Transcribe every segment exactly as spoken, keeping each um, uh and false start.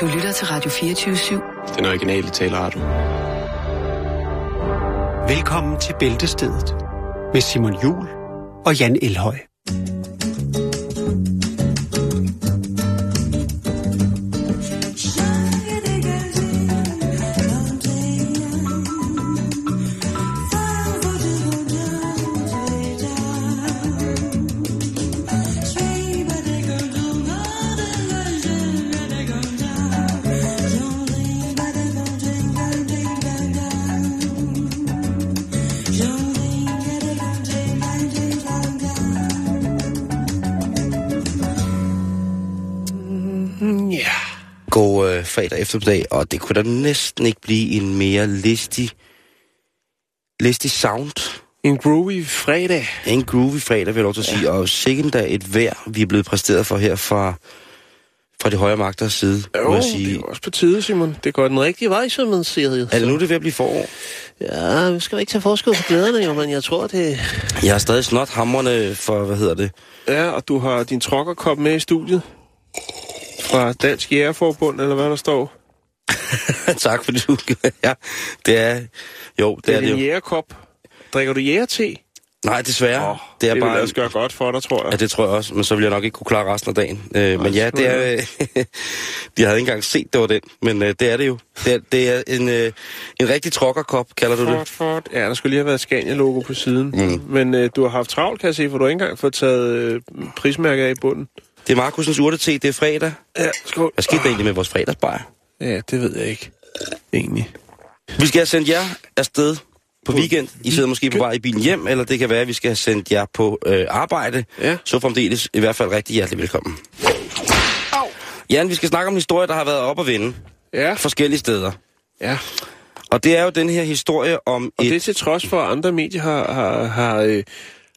Du lytter til Radio fireogtyve syv. Den originale taleradio. Velkommen til Bæltestedet med Simon Jul og Jan Elhøj. Fredag eftermiddag, og det kunne da næsten ikke blive en mere listig, listig sound. En groovy fredag. En groovy fredag, vil jeg lov til at sige, ja. Og sikkert da et vejr, vi er blevet præsteret for her fra, fra de højere magters side. Jo, jeg sige. Det er også på tide, Simon. Det går den rigtige vej, som man ser det. Er det nu, det er ved at blive forår? Ja, vi skal ikke tage forskud på glæderne, jo, men jeg tror, det... Jeg er stadig snot hammerne for, hvad hedder det? Ja, og du har din trokkerkop med i studiet. Fra Dansk Jægerforbund, eller hvad der står? Tak for det, du ja, det er... Jo, det, det er det jo. Det er en jægerkop. Drikker du jægerte? Nej, desværre. Oh, det er det bare... Det vil også gøre godt for dig, tror jeg. Ja, det tror jeg også, men så vil jeg nok ikke kunne klare resten af dagen. Øh, Ej, men ja, det er... De havde ikke engang set, det var den, men øh, det er det jo. Det er, det er en, øh, en rigtig trokkerkop, kalder Ford, du det? Ford. Ja, der skulle lige have været Scania-logo på siden. Mm. Men øh, du har haft travlt, kan jeg se, for du har ikke engang fået taget øh, prismærker i bunden. Det er Markusens urtete, det er fredag. Ja, skål. Hvad skete der egentlig med vores fredagsbajer? Ja, det ved jeg ikke. Egentlig. Vi skal have sendt jer afsted på weekend. I sidder måske på vej i bilen hjem, eller det kan være, at vi skal have sendt jer på øh, arbejde. Ja. Så fremdeles i hvert fald rigtig hjertelig velkommen. Au. Jan, vi skal snakke om en historie, der har været op at vinde. Ja. Forskellige steder. Ja. Og det er jo den her historie om... Og et... det er til trods for, at andre medier har... har, har øh...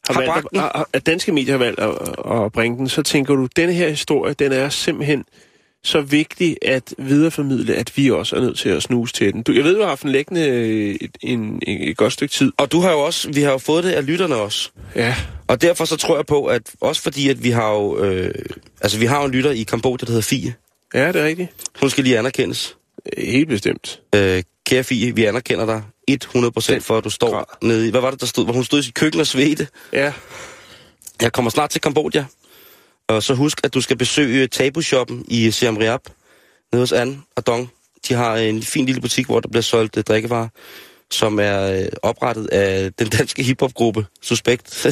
Har at, at danske medier har valgt at, at bringe den, så tænker du, at denne her historie, den er simpelthen så vigtig at videreformidle, at vi også er nødt til at snuse til den. Du, jeg ved, du har haft en læggende et, en, et godt stykke tid. Og du har jo også, vi har jo fået det af lytterne også. Ja. Og derfor så tror jeg på, at også fordi, at vi har jo, øh, altså vi har jo en lytter i Kambodja, der hedder Fie. Ja, det er rigtigt. Hun skal lige anerkendes. Helt bestemt. Øh, kære Fie, vi anerkender dig. hundrede procent for, at du står Klar. nede i... Hvad var det, der stod? Hvor hun stod i sit køkken og svedte. Ja. Jeg kommer snart til Kambodja. Og så husk, at du skal besøge Tabu Shoppen i Siem Reap. Nede hos Anne og Dong. De har en fin lille butik, hvor der bliver solgt uh, drikkevarer, som er uh, oprettet af den danske hiphopgruppe Suspekt.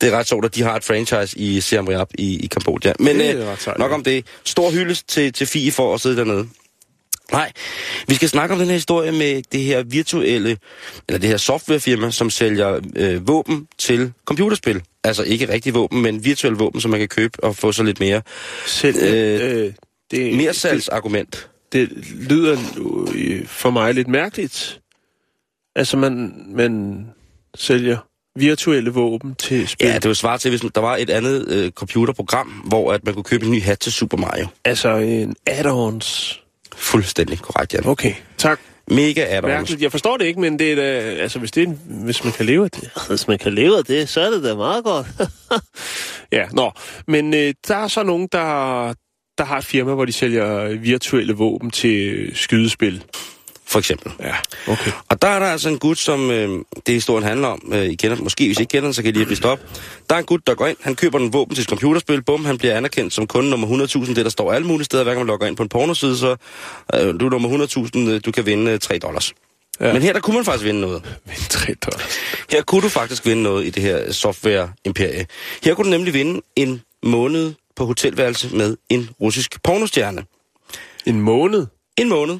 Det er ret sjovt, at de har et franchise i Siem Reap i, i Kambodja. Men uh, sejt, nok om det. Stor hyldest til, til Fie for at sidde dernede. Nej, vi skal snakke om den her historie med det her virtuelle, eller det her softwarefirma, som sælger øh, våben til computerspil. Altså ikke rigtige våben, men virtuelle våben, som man kan købe og få så lidt mere. Selv, øh, øh, det, mere salgsargument. Det, det lyder for mig lidt mærkeligt. Altså man, man sælger virtuelle våben til spil. Ja, det var svaret til, hvis der var et andet øh, computerprogram, hvor at man kunne købe en ny hat til Super Mario. Altså en add-ons... Fuldstændig korrekt, Jan. Okay, tak. Mega add-ons. Jeg forstår det ikke, men det er da, altså hvis det er, hvis man kan leve af det, hvis man kan leve af det, så er det da meget godt. Ja, nå, men øh, der er så nogen der der har et firma, hvor de sælger virtuelle våben til skydespil, for eksempel. Ja, okay. Og der er der altså en gut, som øh, det historien handler om. Øh, I kender den måske, hvis I ikke kender den, så kan I lige blive stoppet. Der er en gut, der går ind, han køber en våben til et computerspil, bum, han bliver anerkendt som kunde nummer hundrede tusind, det der står alle mulige steder, hver gang man logger ind på en pornoside, så øh, du er nummer hundrede tusind, øh, du kan vinde øh, tre dollars. Ja. Men her, der kunne man faktisk vinde noget. Vinde tre dollars. Her kunne du faktisk vinde noget i det her software-imperie. Her kunne du nemlig vinde en måned på hotelværelse med en russisk pornostjerne. En måned? En måned.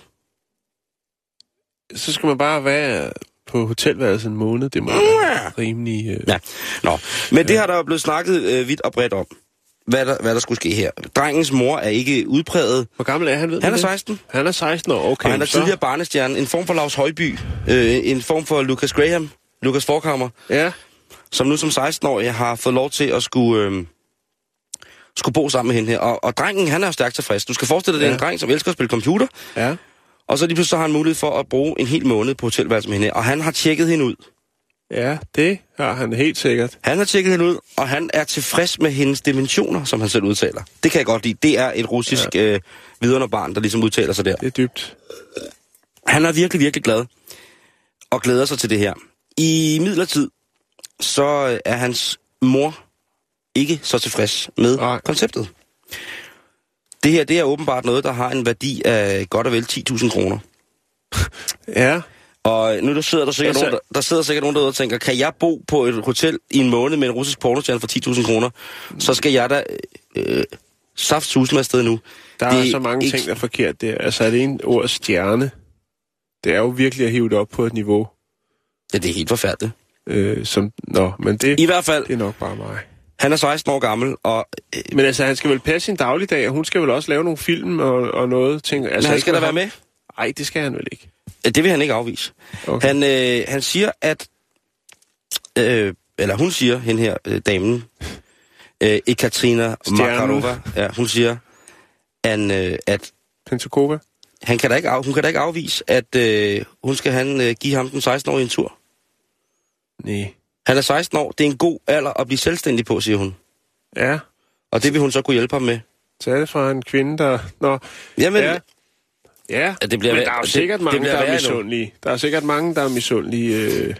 Så skal man bare være på hotelværelse en måned. Det må være rimelig... Øh... Ja, nå. Men det har der jo blevet snakket øh, vidt og bredt om. Hvad der, hvad der skulle ske her. Drengens mor er ikke udpræget. Hvor gammel er han? Ved han er seksten. Det? Han er seksten år, okay. Og han er så... tidligere barnestjerne. En form for Lars Højby. Øh, en form for Lucas Graham. Lucas Forkhammer. Ja. Som nu som seksten-årig har fået lov til at skulle... Øh, skulle bo sammen med hende her. Og, og drengen, han er jo stærkt tilfreds. Du skal forestille dig, ja. Det er en dreng, som elsker at spille computer. Ja. Og så lige pludselig så har han mulighed for at bruge en hel måned på hotelværelse med hende. Og han har tjekket hende ud. Ja, det har han helt sikkert. Han har tjekket hende ud, og han er tilfreds med hendes dimensioner, som han selv udtaler. Det kan jeg godt lide. Det er et russisk ja. øh, vidunderbarn, der ligesom udtaler sig der. Det er dybt. Han er virkelig, virkelig glad, og glæder sig til det her. I midlertid, så er hans mor ikke så tilfreds med Nej. konceptet. Det her, det er åbenbart noget, der har en værdi af godt og vel ti tusind kroner. Ja. Og nu der sidder der sikkert altså, nogen, der, der sidder sikkert nogen derude og tænker, kan jeg bo på et hotel i en måned med en russisk pornostjerne for ti tusind kroner, så skal jeg da øh, saftsusen med afsted nu. Der det er så mange ikke... ting, der er forkert der. Altså er det en ord stjerne? Det er jo virkelig at hive det op på et niveau. Ja, det er helt forfærdeligt. Øh, som, nå, men det, I hvert fald, det er nok bare mig. Han er seksten år gammel, og... Øh, men altså, han skal vel passe sin dagligdag, og hun skal vel også lave nogle film og, og noget ting. Altså, men han skal da være med? Nej, det skal han vel ikke. Det vil han ikke afvise. Okay. Han, øh, han siger, at... Øh, eller hun siger, hende her, øh, damen, øh, Ekaterina Makarova, ja, hun siger, an, øh, at... Pensukova? Han kan da ikke af, hun kan da ikke afvise, at øh, hun skal han, øh, give ham den seksten-årige en tur. Nej. Han er seksten år. Det er en god alder at blive selvstændig på, siger hun. Ja. Og det vil hun så kunne hjælpe ham med. Så er det fra en kvinde, der... Nå. Jamen... Ja. Ja, det bliver, men der er jo sikkert mange, der er misundelige. Der er sikkert mange, der er misundelige. Øh...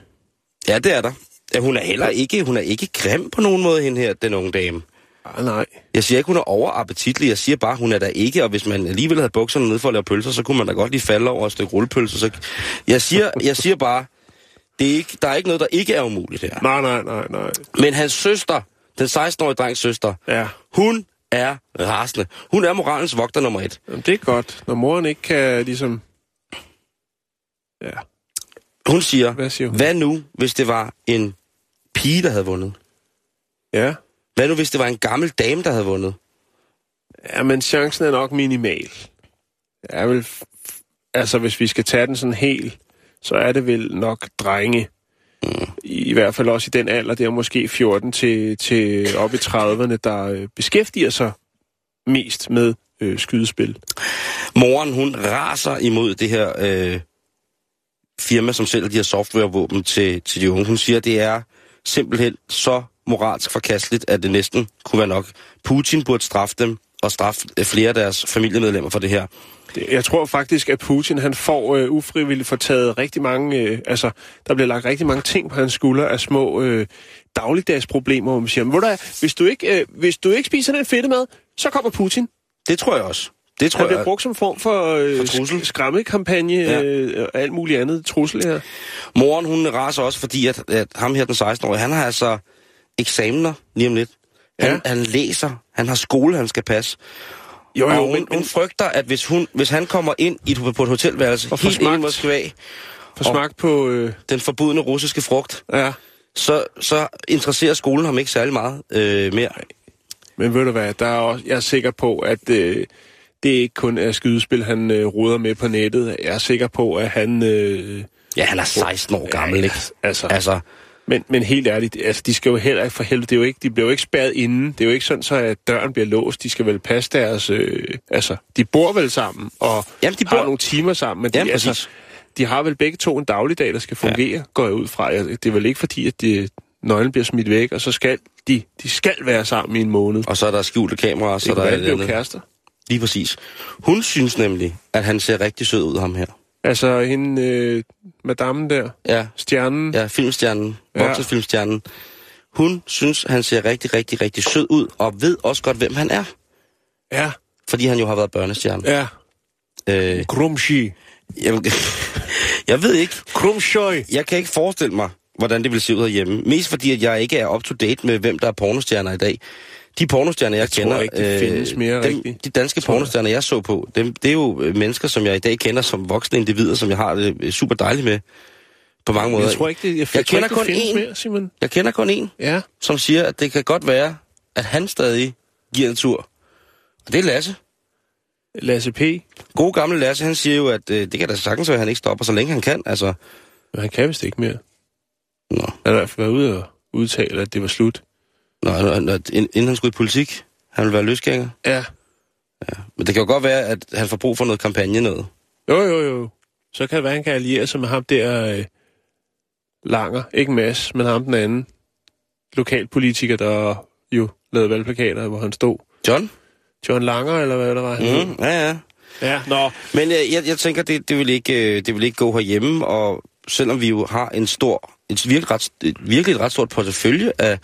Ja, det er der. Ja, hun er heller ikke, hun er ikke grim på nogen måde, hende her, den unge dame. Ah, nej. Jeg siger ikke, hun er overappetitlig. Jeg siger bare, hun er der ikke. Og hvis man alligevel havde bukserne ned for at lave pølser, så kunne man da godt lige falde over et stykke rullepølser. Så... Jeg, siger, jeg siger bare, det er ikke, der er ikke noget, der ikke er umuligt her. Nej, nej, nej, nej. Men hans søster, den seksten-årige drengs søster, ja. hun... er rasende. Hun er moralens vogter nummer et. Jamen, det er godt, når moren ikke kan ligesom... Ja. Hun siger, hvad, siger hun? Hvad nu, hvis det var en pige, der havde vundet? Ja. Hvad nu, hvis det var en gammel dame, der havde vundet? Ja, men chancen er nok minimal. Er vel... Altså, hvis vi skal tage den sådan helt, så er det vel nok drenge. Mm. I, I hvert fald også i den alder, det er måske fjorten til, til op i trediverne, der øh, beskæftiger sig mest med øh, skydespil. Moren, hun raser imod det her øh, firma, som sælger de her softwarevåben til, til de unge. Hun siger, det er simpelthen så moralsk forkasteligt, at det næsten kunne være nok. Putin burde straffe dem og straffe flere af deres familiemedlemmer for det her. Jeg tror faktisk, at Putin han får øh, ufrivilligt fortaget rigtig mange... Øh, altså, der bliver lagt rigtig mange ting på hans skuldre af små øh, dagligdagsproblemer, hvor man siger, men, hvis, du ikke, øh, hvis du ikke spiser den fedte mad, så kommer Putin. Det tror jeg også. Det tror han jeg bliver brugt som form for, øh, for skræmmekampagne ja. øh, og alt muligt andet trussel her. Moren, hun raser også, fordi at, at ham her, den seksten-årige, han har altså eksamener lige om lidt. Han, ja. han læser, han har skole, han skal passe. Jo, jo, hun, men, hun frygter, at hvis, hun, hvis han kommer ind i et, på et hotelværelse og helt ind i Moskva, og smagt på øh... den forbudne russiske frugt, ja. så, så interesserer skolen ham ikke særlig meget øh, mere. Men ved du hvad, der er også, jeg er sikker på, at øh, det ikke kun er skydespil, han øh, ruder med på nettet. Jeg er sikker på, at han... Øh... Ja, han er seksten år gammel, ja, ikke? Altså... altså Men, men helt ærligt, altså, de skal jo heller ikke for helvede, det er jo ikke, de bliver jo ikke spærret inden. Det er jo ikke sådan, så, at døren bliver låst. De skal vel passe deres... Øh, altså, de bor vel sammen, og Jamen, de bor... har nogle timer sammen. Men de, Jamen, altså, de har vel begge to en dagligdag, der skal fungere, ja. går jeg ud fra. Det er vel ikke fordi, at de, nøglen bliver smidt væk, og så skal de, de skal være sammen i en måned. Og så er der skjulte kameraer, så der er... Det er jo kærester. Lige præcis. Hun synes nemlig, at han ser rigtig sød ud, ham her. Altså hende, øh, madammen der, ja. stjernen. Ja, filmstjernen, boksefilmstjernen. Ja. Hun synes, han ser rigtig, rigtig, rigtig sød ud, og ved også godt, hvem han er. Ja. Fordi han jo har været børnestjerne. Ja. Øh, Krumshi. Jeg, jeg ved ikke. Krumshøj. Jeg kan ikke forestille mig, hvordan det vil se ud herhjemme. Mest fordi, at jeg ikke er up-to-date med, hvem der er pornostjerner i dag. De pornostjerner, jeg, jeg kender, tror ikke, det findes mere dem, de danske pornostjerner, jeg så på, dem, det er jo mennesker, som jeg i dag kender som voksne individer, som jeg har det super dejligt med på mange måder. Jeg tror ikke, det, jeg, jeg, kender ikke, det en, mere, Simon. jeg kender kun en, ja. som siger, at det kan godt være, at han stadig giver en tur. Og det er Lasse. Lasse P. God gamle Lasse, han siger jo, at øh, det kan da sagtens være, at han ikke stopper, så længe han kan. Altså. Men han kan vist ikke mere. Nå. Han har i hvert fald været ude og udtale, at det var slut. Nå, nå, inden han skulle i politik, han ville være løsgænger. Ja. ja. Men det kan jo godt være, at han får brug for noget kampagne noget. Jo, jo, jo. Så kan det være, han kan alliere sig med ham der, øh, Langer, ikke Mads, men ham den anden lokalpolitiker, der jo lavede valgplakater, hvor han stod. John? John Langer, eller hvad der var han? Mm, ja, ja. Ja, nå. Men jeg, jeg tænker, det, det, vil ikke, det vil ikke gå herhjemme, og selvom vi jo har en stor, et virkelig ret, et virkelig ret stort portefølje af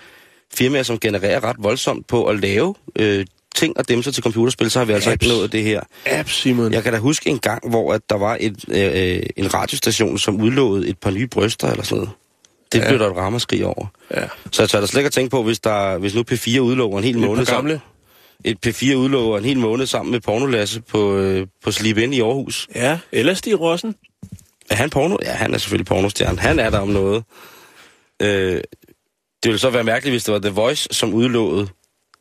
firmaer, som genererer ret voldsomt på at lave øh, ting og dem så til computerspil, så har vi altså Apps. Ikke nået det her. Apps, Simon. Jeg kan da huske en gang, hvor at der var et, øh, en radiostation, som udlovede et par nye bryster eller sådan noget. Det ja. Blev der et ramaskrig over. Ja. Så jeg tør da slet ikke at tænke på, hvis, der, hvis nu P fire udlover en hel måned sammen. Et P fire udlover en hel måned sammen med pornolasse på, øh, på Sleep Inn i Aarhus. Ja, eller Stig Rossen. Er han porno? Ja, han er selvfølgelig pornostjerne. Han er der om noget. Øh, det ville så være mærkeligt, hvis det var The Voice, som udlovede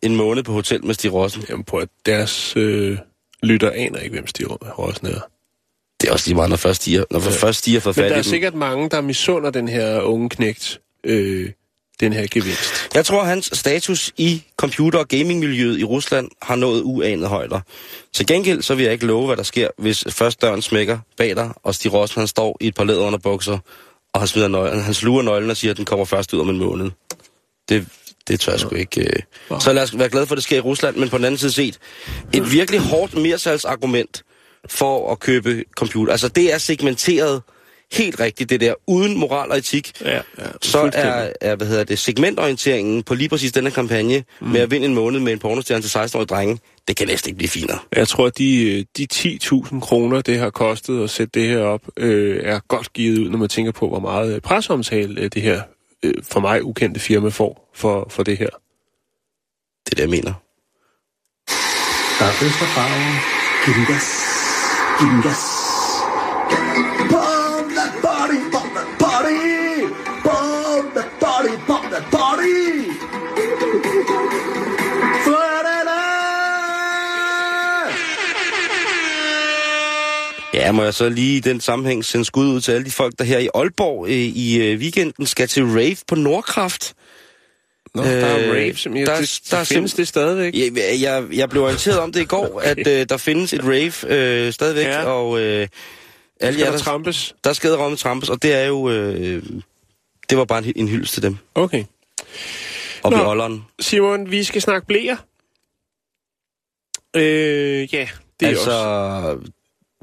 en måned på hotel med Stig Rossen. Jamen på at deres øh, lytter aner ikke, hvem Stig Rossen er. Det er også lige meget, når først stiger, når først stiger for fat i dem. Men der er sikkert mange, der misunder den her unge knægt, øh, den her gevinst. Jeg tror, hans status i computer- og gamingmiljøet i Rusland har nået uanede højder. Til gengæld så vil jeg ikke love, hvad der sker, hvis først døren smækker bag dig, og Stig Rossen, han står i et par læderunderbukser, og han smider nøglen, han sluger nøglen og siger, at den kommer først ud om en måned. Det... Det tør jeg sgu ikke. Øh. Wow. Så lad os være glade for, at det sker i Rusland, men på den anden side set, et virkelig hårdt mersalgsargument for at købe computer. Altså, det er segmenteret helt rigtigt, det der, uden moral og etik. Ja, ja, så er, er, hvad hedder det, segmentorienteringen på lige præcis denne kampagne mm. med at vinde en måned med en pornostjerne til seksten-årige drenge, det kan næsten ikke blive finere. Jeg tror, at de, de ti tusind kroner, det har kostet at sætte det her op, øh, er godt givet ud, når man tænker på, hvor meget presseomtale det her for mig ukendte firma får for, for det her. Det er det, jeg mener. Der er fest og farve. Giv den gas. Giv den gas. Pump that body, pump that body. Pump that body, pump that body. Ja, må jeg så lige i den sammenhæng sende skud ud til alle de folk, der her i Aalborg øh, i øh, weekenden skal til rave på Nordkraft. Nå, øh, der er rave, som jeg, der, det, der findes det stadigvæk. Jeg, jeg, jeg blev orienteret om det i går, okay. at øh, der findes et rave øh, stadigvæk, ja. og øh, alle jer, der, der trampes. Der skal der ramme trampes, og det er jo, øh, det var bare en, en hyldest til dem. Okay. Og ved Olleren. Simon, vi skal snakke blæer. Øh, ja, det er altså, også...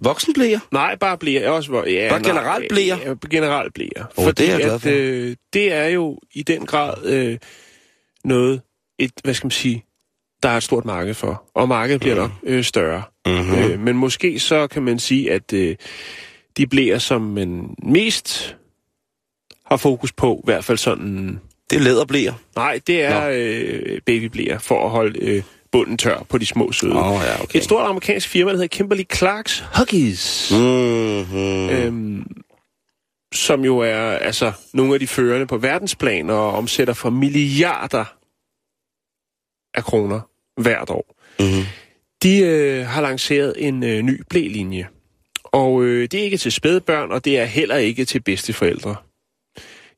Voksenblæer? Nej, bare blæer. Også, ja, bare nej, generelt blæer? Ja, generelt blæer. Oh, fordi det er, at, for. øh, det er jo i den grad øh, noget, et, hvad skal man sige, der er et stort marked for. Og markedet bliver nok mm. øh, større. Mm-hmm. Øh, men måske så kan man sige, at øh, de blæer, som man mest har fokus på, i hvert fald sådan... Det er læderblæer? Nej, det er øh, babyblæer for at holde... Øh, bunden tør på de små søde. Oh, ja, okay. Et stort amerikansk firma, der hedder Kimberly Clarks Huggies, mm-hmm. øhm, som jo er altså nogle af de førende på verdensplan og omsætter for milliarder af kroner hvert år. Mm-hmm. De øh, har lanceret en øh, ny blælinje, og øh, det er ikke til spædbørn, og det er heller ikke til bedsteforældre.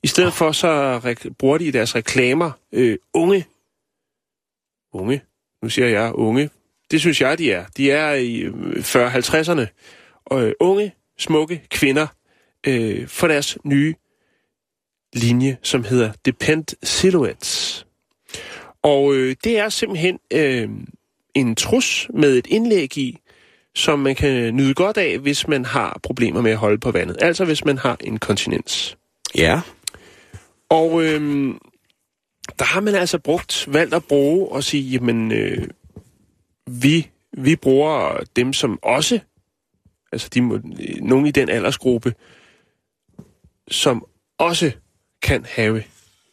I stedet oh. for, så re- bruger de i deres reklamer øh, unge, unge, nu siger jeg unge. Det synes jeg, de er. De er i fyrre halvtredserne. Og, øh, unge, smukke kvinder øh, for deres nye linje, som hedder Depend Silhouettes. Og øh, det er simpelthen øh, en trus med et indlæg i, som man kan nyde godt af, hvis man har problemer med at holde på vandet. Altså hvis man har en kontinens. Ja. Og... Øh, Der har man altså brugt, valgt at bruge og sige, jamen, øh, vi, vi bruger dem, som også, altså de må, nogen i den aldersgruppe, som også kan have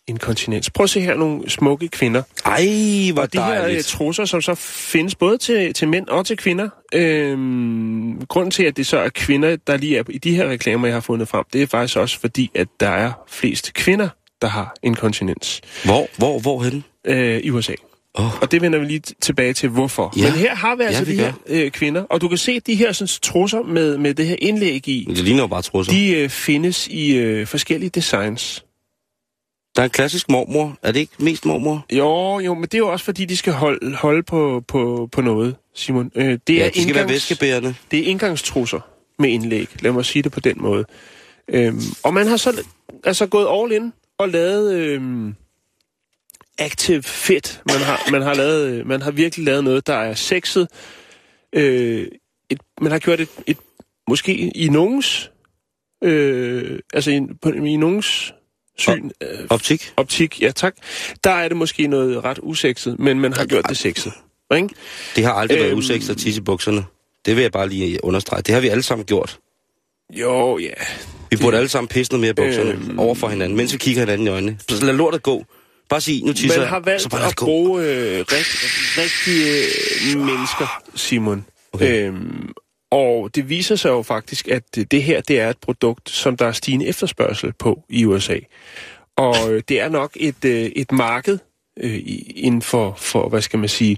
en kontinens. Prøv at se her nogle smukke kvinder. Ej, hvor de dejligt. Her trusser, som så findes både til, til mænd og til kvinder. Øhm, grunden til, at det så er kvinder, der lige er i de her reklamer, jeg har fundet frem, det er faktisk også fordi, at der er flest kvinder, der har en kontinens. Hvor? Hvor? Hvorhen? Øh, I U S A. Oh. Og det vender vi lige t- tilbage til, hvorfor. Ja. Men her har vi altså ja, vi de her øh, kvinder, og du kan se de her sådan, trusser med, med det her indlæg i. Det ligner jo bare trusser. De øh, findes i øh, forskellige designs. Der er en klassisk mormor. Er det ikke mest mormor? Jo, jo, men det er jo også fordi, de skal holde, holde på, på, på noget, Simon. Øh, det ja, er de skal være væskebærende. Det er indgangstrusser med indlæg. Lad mig sige det på den måde. Øhm, og man har så altså gået all in og lavet øh, active fit. Man har, man, har lavet, man har virkelig lavet noget, der er sexet. Øh, et, man har gjort et, et måske i nogens, øh, altså i, på, i nogens syn. Øh, optik. Optik, ja tak. Der er det måske noget ret usexet, men man har gjort det sexet. Ikke? Det har aldrig øhm, været usexet at tisse i bukserne. Det vil jeg bare lige understrege. Det har vi alle sammen gjort. Jo, ja. Yeah. Vi burde alle sammen pisse noget mere i bukserne øhm, over for hinanden, mens vi kigger hinanden i øjnene. Så lad lortet gå. Bare sig, nu tisser jeg. Man har valgt at, at bruge øh, rigt, rigtige øh, mennesker, Simon. Okay. Øhm, og det viser sig jo faktisk, at det her, det er et produkt, som der er stigende efterspørgsel på i U S A. Og øh, det er nok et, øh, et marked øh, inden for, for, hvad skal man sige,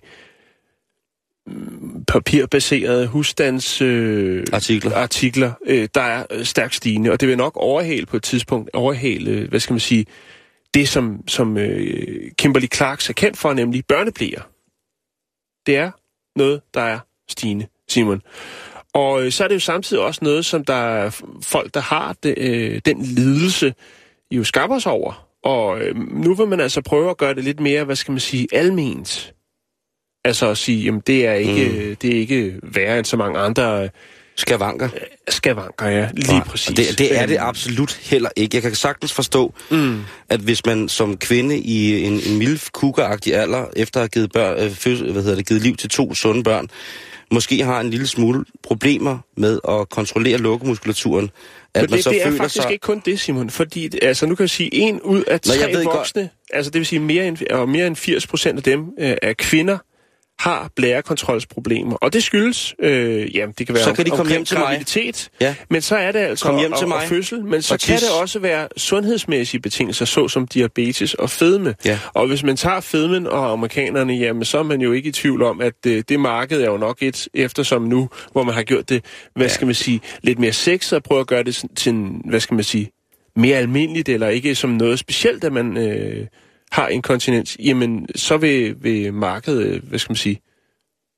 papirbaserede husstandsartikler, øh, artikler, øh, der er stærkt stigende, og det vil nok overhale på et tidspunkt, overhale, hvad skal man sige, det som, som øh, Kimberly Clark er kendt for, nemlig børnebleer. Det er noget, der er stigende, Simon. Og øh, så er det jo samtidig også noget, som der er folk, der har det, øh, den lidelse, jo skabber sig over. Og øh, nu vil man altså prøve at gøre det lidt mere, hvad skal man sige, alment. Altså at sige, jamen det er ikke, mm. det er ikke værre end så mange andre... Skavanker. Skavanker, ja. Lige ja, præcis. Det, det er det absolut heller ikke. Jeg kan sagtens forstå, mm. at hvis man som kvinde i en, en milf kugger-agtig alder, efter at have givet, børn, øh, fø, hvad hedder det, givet liv til to sunde børn, måske har en lille smule problemer med at kontrollere lukkemuskulaturen. At men det, man så det er faktisk sig... ikke kun det, Simon. Fordi altså, nu kan jeg sige, at en ud af tre Nå, voksne, godt. altså det vil sige mere end, og mere end firs procent af dem øh, er kvinder, har blærekontrolsproblemer. Og det skyldes, øh, jamen det kan være så kan de komme hjem til graviditet, ja. Men så er det altså kom hjem og, til mig. Og fødsel, men så og kan tis. det også være sundhedsmæssige betingelser, såsom diabetes og fedme. Ja. Og hvis man tager fedmen og amerikanerne, jamen så er man jo ikke i tvivl om, at øh, det marked er jo nok et, eftersom nu, hvor man har gjort det, hvad ja. skal man sige, lidt mere sexet, og prøver at gøre det til, en, hvad skal man sige, mere almindeligt, eller ikke som noget specielt, at man... Øh, har inkontinens, jamen så vil, vil markedet, hvad skal man sige,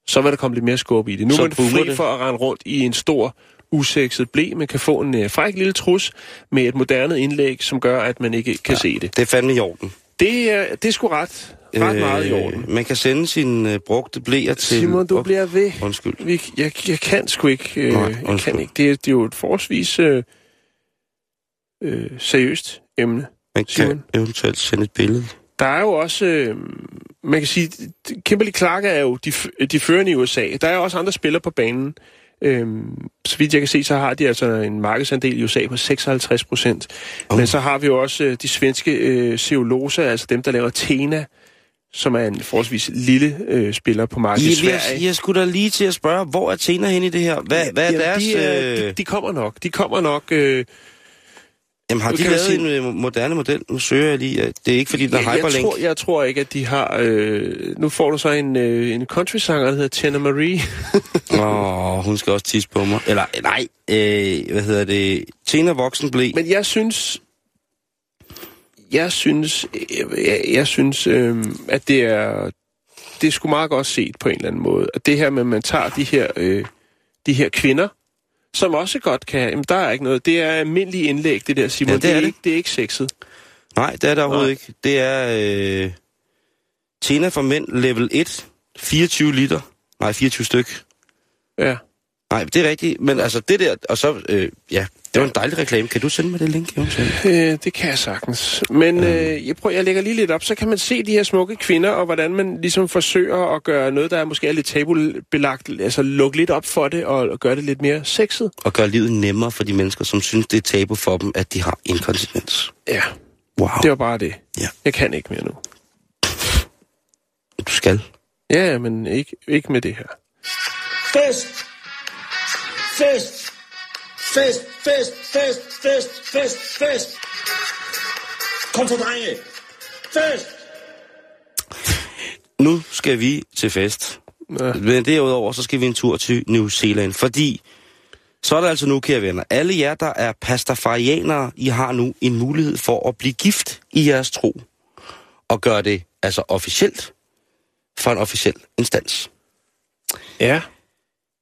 så vil der komme lidt mere skub i det. Nu er man fri det. for at rende rundt i en stor, usekset ble. Man kan få en uh, fræk lille trus med et moderne indlæg, som gør, at man ikke kan ja, se det. Det er fandme i orden. Det er, det er sgu ret, ret øh, meget i orden. Man kan sende sine uh, brugte bleer til... Simon, du bliver ved. Undskyld. Jeg, jeg, jeg kan sgu ikke. Øh, Nej, jeg kan ikke. Det, er, det er jo et forholdsvis øh, øh, seriøst emne. Man Simon. kan eventuelt sende et billede. Der er jo også, øh, man kan sige, Kimberly Clark er jo de, de førende i U S A. Der er også andre spillere på banen. Øh, så vidt jeg kan se, så har de altså en markedsandel i U S A på seksoghalvtreds procent. Oh. Men så har vi jo også øh, de svenske øh, Ceolosa, altså dem, der laver Tena, som er en forholdsvis lille øh, spiller på markedet i Sverige. Jeg, jeg skulle da lige til at spørge, hvor er Tena henne i det her? Hvad, hvad er Jamen, deres... De, øh, de, de kommer nok. De kommer nok... Øh, Jamen har de lavet sige... en moderne model? Nu søger jeg lige. Det er ikke fordi, der er ja, hyperlink. Jeg tror, jeg tror ikke, at de har... Øh... Nu får du så en, øh, en country-sanger, der hedder Tjena Marie. Åh, oh, hun skal også tisse på mig. Eller nej, øh, hvad hedder det? Tena voksen ble. Men jeg synes... Jeg synes... Jeg, jeg synes, øh, at det er... Det er sgu meget godt set på en eller anden måde. Og det her med, at man tager de her, øh, de her kvinder... Som også godt kan... Jamen, der er ikke noget. Det er almindelige indlæg, det der, Simon. Ja, det, det, er det. Ikke, det er ikke sexet. Nej, det er der overhovedet ikke. Det er... Øh, Tena for mænd, level et, fireogtyve liter. Nej, fireogtyve styk. Ja. Nej, det er rigtigt. Men altså, det der... Og så... Øh, ja, det var en dejlig reklame. Kan du sende mig det link? Øh, det kan jeg sagtens. Men øh, jeg prøver, jeg lægger lige lidt op. Så kan man se de her smukke kvinder, og hvordan man ligesom forsøger at gøre noget, der er måske er lidt tabubelagt. Altså lukke lidt op for det, og gøre det lidt mere sexet. Og gøre livet nemmere for de mennesker, som synes, det er tabu for dem, at de har inkontinens. Ja. Wow. Det var bare det. Ja. Jeg kan ikke mere nu. Du skal. Ja, men ikke, ikke med det her. Fest! Fest! Fest, fest, fest, fest, fest, fest. Kom så, drenge. Fest. Nu skal vi til fest. Ja. Men derudover, så skal vi en tur til New Zealand. Fordi, så er der altså nu, kære venner. Alle jer, der er pastafarianere, I har nu en mulighed for at blive gift i jeres tro. Og gøre det altså officielt for en officiel instans. Ja.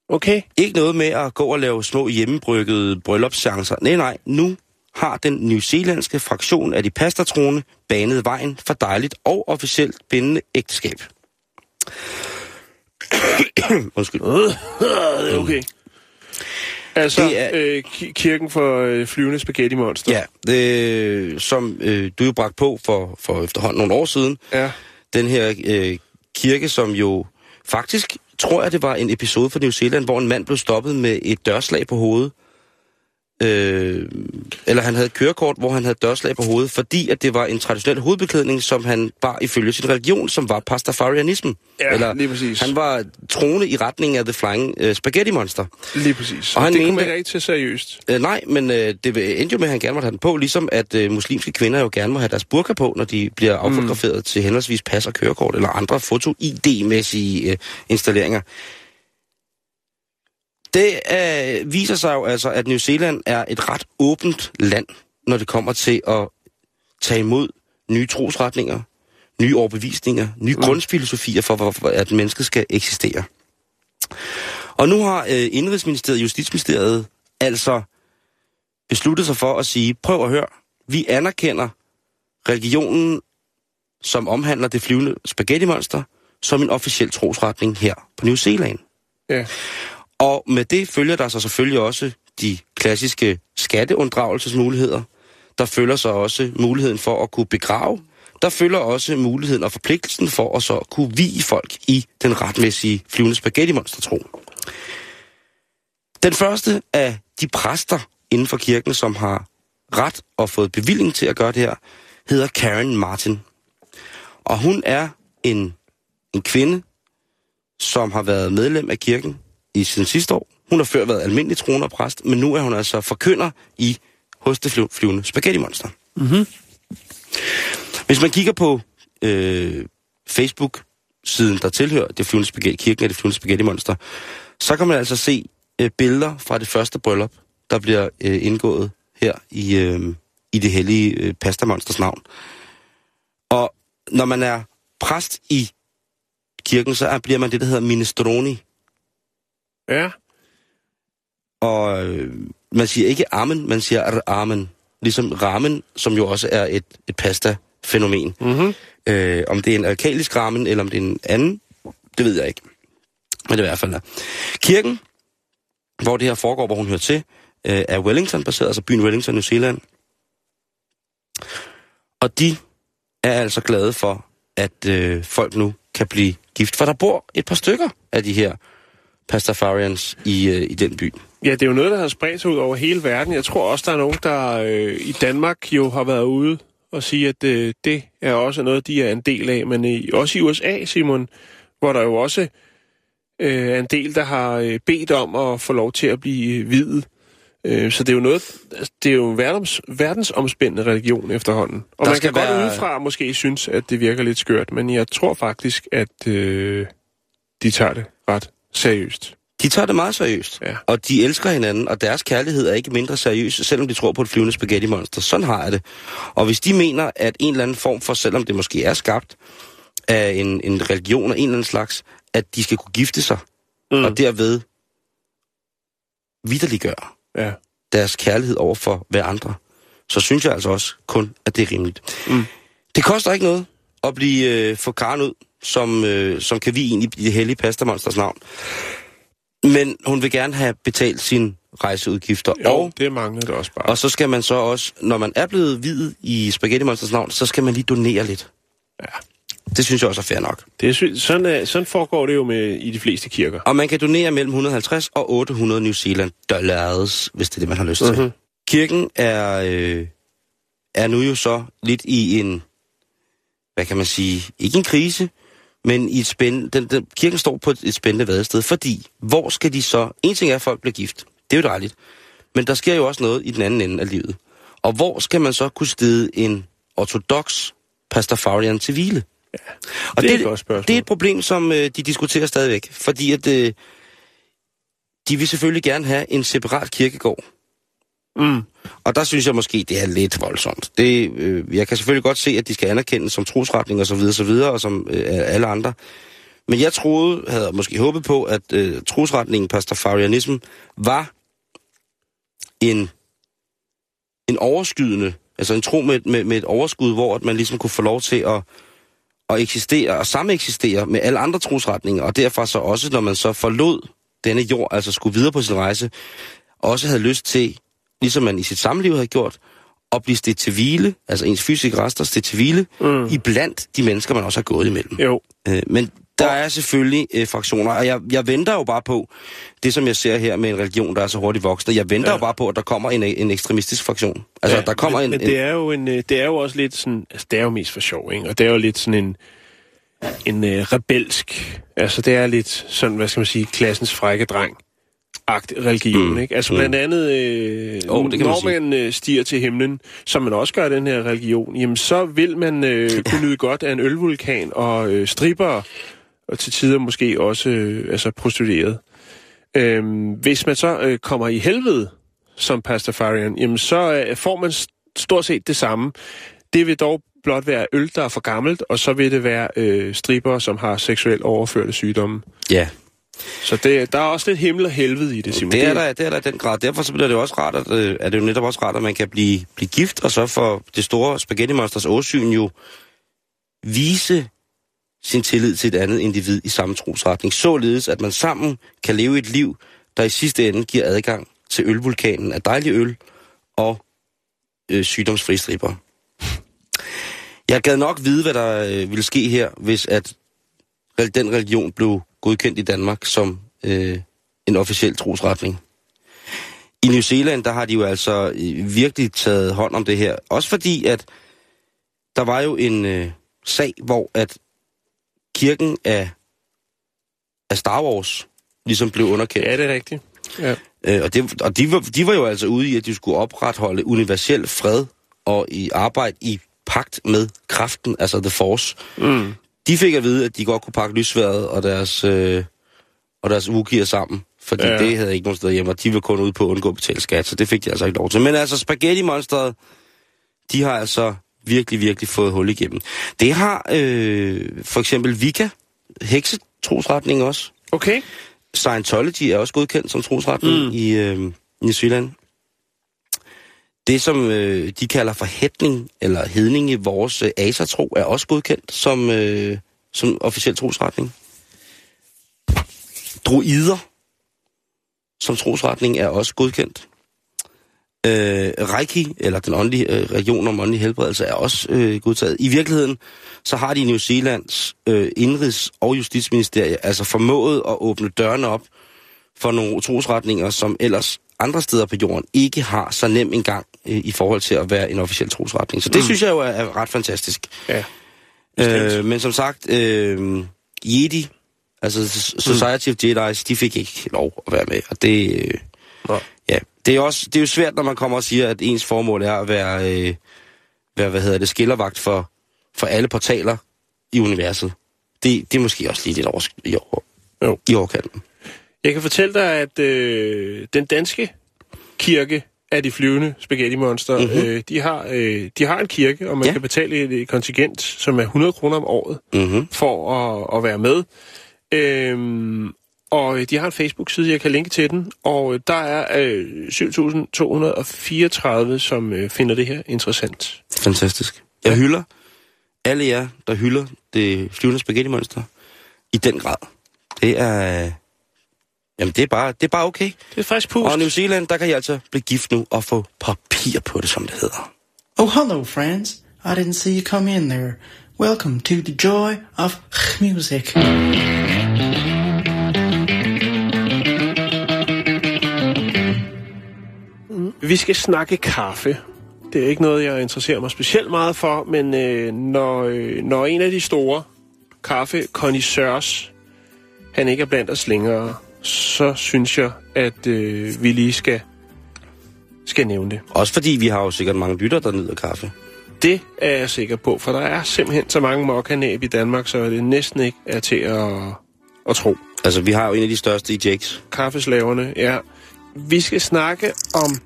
Okay. Ikke noget med at gå og lave små hjemmebryggede bryllupschancer. Nej, nej. Nu har den newzealandske fraktion af de pastatrone banet vejen for dejligt og officielt bindende ægteskab. Undskyld. Det er okay. Altså, det er, øh, kirken for øh, Flyvende Spaghetti Monster. Ja, øh, som øh, du jo bragte på for, for efterhånden nogle år siden. Ja. Den her øh, kirke, som jo faktisk, tror jeg, det var en episode fra New Zealand, hvor en mand blev stoppet med et dørslag på hovedet. Øh, eller han havde et kørekort, hvor han havde dørslag på hovedet, fordi at det var en traditionel hovedbeklædning, som han var ifølge sin religion, som var pastafarianismen. Ja, eller, lige præcis. Han var troende i retning af The Flying uh, Spaghetti Monster. Lige præcis. Og han det mente, kunne man ikke til seriøst. Øh, nej, men øh, det endte jo med, at han gerne måtte have den på, ligesom at øh, muslimske kvinder jo gerne må have deres burka på, når de bliver affotograferet mm. til henholdsvis pas og kørekort, eller andre foto-I D-mæssige øh, installeringer. Det øh, viser sig jo altså, at New Zealand er et ret åbent land, når det kommer til at tage imod nye trosretninger, nye overbevisninger, nye mm. grundfilosofier for, for, for, at mennesket skal eksistere. Og nu har øh, Indenrigsministeriet og Justitsministeriet altså besluttet sig for at sige, prøv at høre, vi anerkender religionen, som omhandler det flyvende spaghettimonster, som en officiel trosretning her på New Zealand. Ja. Og med det følger der så selvfølgelig også de klassiske skatteunddragelsesmuligheder. Der følger så også muligheden for at kunne begrave. Der følger også muligheden og forpligtelsen for at så kunne vie folk i den retmæssige flyvende spaghettimonstertro. Den første af de præster inden for kirken, som har ret og fået bevilling til at gøre det her, hedder Karen Martin. Og hun er en, en kvinde, som har været medlem af kirken i siden sidste år. Hun har før været almindelig troende og præst, men nu er hun altså forkynder i hos det flyvende spaghettimonster. Mm-hmm. Hvis man kigger på øh, Facebook-siden, der tilhører det flyvende spaghetti, kirken af det flyvende spaghettimonster, så kan man altså se øh, billeder fra det første bryllup, der bliver øh, indgået her i, øh, i det hellige øh, pastamonsters navn. Og når man er præst i kirken, så bliver man det, der hedder minestroni. Ja. Og øh, man siger ikke amen, man siger ramen. Ligesom ramen, som jo også er et, et pasta-fænomen. Mm-hmm. Øh, om det er en alkalisk ramen, eller om det er en anden, det ved jeg ikke. Men det er i hvert fald der. Kirken, hvor det her foregår, hvor hun hører til, øh, er Wellington-baseret, altså byen Wellington, New Zealand. Og de er altså glade for, at øh, folk nu kan blive gift. For der bor et par stykker af de her pastafarians i, øh, i den by. Ja, det er jo noget, der har spredt sig ud over hele verden. Jeg tror også, der er nogen, der øh, i Danmark jo har været ude og sige, at øh, det er også noget, de er en del af. Men øh, også i U S A, Simon, hvor der jo også øh, er en del, der har øh, bedt om at få lov til at blive viet. Øh, så det er jo noget, det er jo verdens, verdensomspændende religion efterhånden. Og der man kan være... godt udefra måske synes, at det virker lidt skørt, men jeg tror faktisk, at øh, de tager det ret seriøst. De tager det meget seriøst, ja. Og de elsker hinanden, og deres kærlighed er ikke mindre seriøs, selvom de tror på et flyvende spaghettimonster. Sådan har jeg det. Og hvis de mener, at en eller anden form for, selvom det måske er skabt af en, en religion af en eller anden slags, at de skal kunne gifte sig, mm. og derved vitterliggøre ja. Deres kærlighed over for hver andre, så synes jeg altså også kun, at det er rimeligt. Mm. Det koster ikke noget at blive øh, få Karen ud, som, øh, som kan vi egentlig i det hellige pastamonsters navn. Men hun vil gerne have betalt sine rejseudgifter. Jo, og, det mangler det også bare. Og så skal man så også, når man er blevet viet i spaghettimonsters navn, så skal man lige donere lidt. Ja. Det synes jeg også er fair nok. Det synes, sådan, sådan foregår det jo med i de fleste kirker. Og man kan donere mellem et hundrede og halvtreds og otte hundrede New Zealand dollars, hvis det er det, man har lyst mm-hmm. til. Kirken er, øh, er nu jo så lidt i en, hvad kan man sige, ikke en krise, men i et spænd... den, den, kirken står på et, et spændende vadested, fordi hvor skal de så... En ting er, at folk bliver gift. Det er jo dejligt. Men der sker jo også noget i den anden ende af livet. Og hvor skal man så kunne stede en ortodoks pastafarian til hvile? Ja, og det, det, er det, det er et problem, som øh, de diskuterer stadigvæk. Fordi at øh, de vil selvfølgelig gerne have en separat kirkegård. Mm. Og der synes jeg måske, det er lidt voldsomt. Det, øh, jeg kan selvfølgelig godt se, at de skal anerkendes som trosretning og så videre, så videre, og som øh, alle andre. Men jeg troede, havde måske håbet på, at øh, trosretningen, pastafarianismen, var en en overskydende, altså en tro med, med, med et overskud, hvor at man ligesom kunne få lov til at, at eksistere og sameksistere med alle andre trosretninger, og derfor så også, når man så forlod denne jord, altså skulle videre på sin rejse, også havde lyst til, ligesom man i sit samliv havde gjort, at blive stedt til hvile, altså ens fysiske rester stedt til hvile, mm. iblandt de mennesker, man også har gået imellem. Jo. Øh, men der er selvfølgelig øh, fraktioner, og jeg, jeg venter jo bare på, det som jeg ser her med en religion, der er så hurtigt voksende, jeg venter ja. jo bare på, at der kommer en, en ekstremistisk fraktion. Altså, ja, der kommer men, en... Men det er, jo en, det er jo også lidt sådan... Altså, det er jo mest for sjov, ikke? Og det er jo lidt sådan en... En øh, rebelsk... Altså, det er lidt sådan, hvad skal man sige, klassens frække dreng. Agt religion, mm. ikke? Altså, blandt andet... Øh, oh, det kan når man, man øh, stiger til himlen, som man også gør den her religion, jamen, så vil man øh, kunne nyde godt af en ølvulkan og øh, stripper... og til tider måske også øh, altså prostitueret. Øhm, hvis man så øh, kommer i helvede som pastafarian, jamen så øh, får man stort set det samme. Det vil dog blot være øl, der er for gammelt, og så vil det være øh, stripper, som har seksuelt overførte sygdomme. Ja. Så det, der er også lidt himmel og helvede i det, Simon. Det er der, det er der i den grad. Derfor så bliver det også rart, at, øh, er det jo netop også rart, at man kan blive, blive gift, og så for det store Spaghetti Monsters åsyn jo vise sin tillid til et andet individ i samme trosretning, således at man sammen kan leve et liv, der i sidste ende giver adgang til ølvulkanen af dejlig øl og øh, sygdomsfri stripper. Jeg gad nok vide, hvad der øh, ville ske her, hvis at den religion blev godkendt i Danmark som øh, en officiel trosretning. I New Zealand, der har de jo altså øh, virkelig taget hånd om det her. Også fordi, at der var jo en øh, sag, hvor at kirken af, af Star Wars ligesom blev underkendt. Ja, det er rigtigt. Ja. Øh, og det, og de, var, de var jo altså ude i, at de skulle opretholde universel fred og i arbejde i pagt med kraften, altså The Force. Mm. De fik at vide, at de godt kunne pakke lysværdet og deres, øh, og deres Wookier sammen, fordi ja. det havde ikke nogen sted hjemme, og de ville kun ud på at undgå at betale skat, så det fik de altså ikke lov til. Men altså, Spaghetti-monsteret, de har altså... virkelig, virkelig fået hul igennem. Det har øh, for eksempel Wicca, heksetrosretning også. Okay. Scientology er også godkendt som trosretning mm. i øh, New Zealand. Det, som øh, de kalder for hætning, eller hedning i vores øh, asatro, er også godkendt som, øh, som officiel trosretning. Druider som trosretning er også godkendt. Øh, Reiki, eller den åndelige øh, region om åndelig helbredelse, er også øh, godtaget. I virkeligheden, så har de i New Zealands øh, indrigs- og justitsministerie altså formået at åbne dørene op for nogle trosretninger, som ellers andre steder på jorden ikke har så nem en gang øh, i forhold til at være en officiel trosretning. Så det mm. synes jeg jo er, er ret fantastisk. Ja. Øh, men som sagt, øh, Jedi, altså Society mm. of Jedis, de fik ikke lov at være med, og det... Øh, ja. Ja, det er, også, det er jo svært, når man kommer og siger, at ens formål er at være, øh, være hvad hedder det, skillervagt for, for alle portaler i universet. Det, det er måske også lige lidt over, i, over, i overkanten. Jeg kan fortælle dig, at øh, den danske kirke af de flyvende spaghetti-monster, mm-hmm. øh, de, har, øh, de har en kirke, og man ja. kan betale et kontingent, som er hundrede kroner om året, mm-hmm. for at, at være med. Øh, Og de har en Facebook-side, jeg kan linke til den, og der er øh, syv tusind to hundrede og fireogtredive, som øh, finder det her interessant. Fantastisk. Jeg hylder alle jer, der hylder det flyvende spaghetti-monster i den grad. Det er... Jamen, det er bare, det er bare okay. Det er frisk pust. Og i New Zealand, der kan I altså blive gift nu og få papir på det, som det hedder. Oh, hello, friends. I didn't see you come in there. Welcome to the joy of music. Vi skal snakke kaffe. Det er ikke noget, jeg interesserer mig specielt meget for, men øh, når, øh, når en af de store kaffekonnoisseurs, han ikke er blandt os længere, så synes jeg, at øh, vi lige skal, skal nævne det. Også fordi vi har jo sikkert mange lytter, der nyder kaffe. Det er jeg sikker på, for der er simpelthen så mange mokkanæb i Danmark, så det næsten ikke er til at, at tro. Altså, vi har jo en af de største i Jakes. Kaffeslaverne, ja. Vi skal snakke om...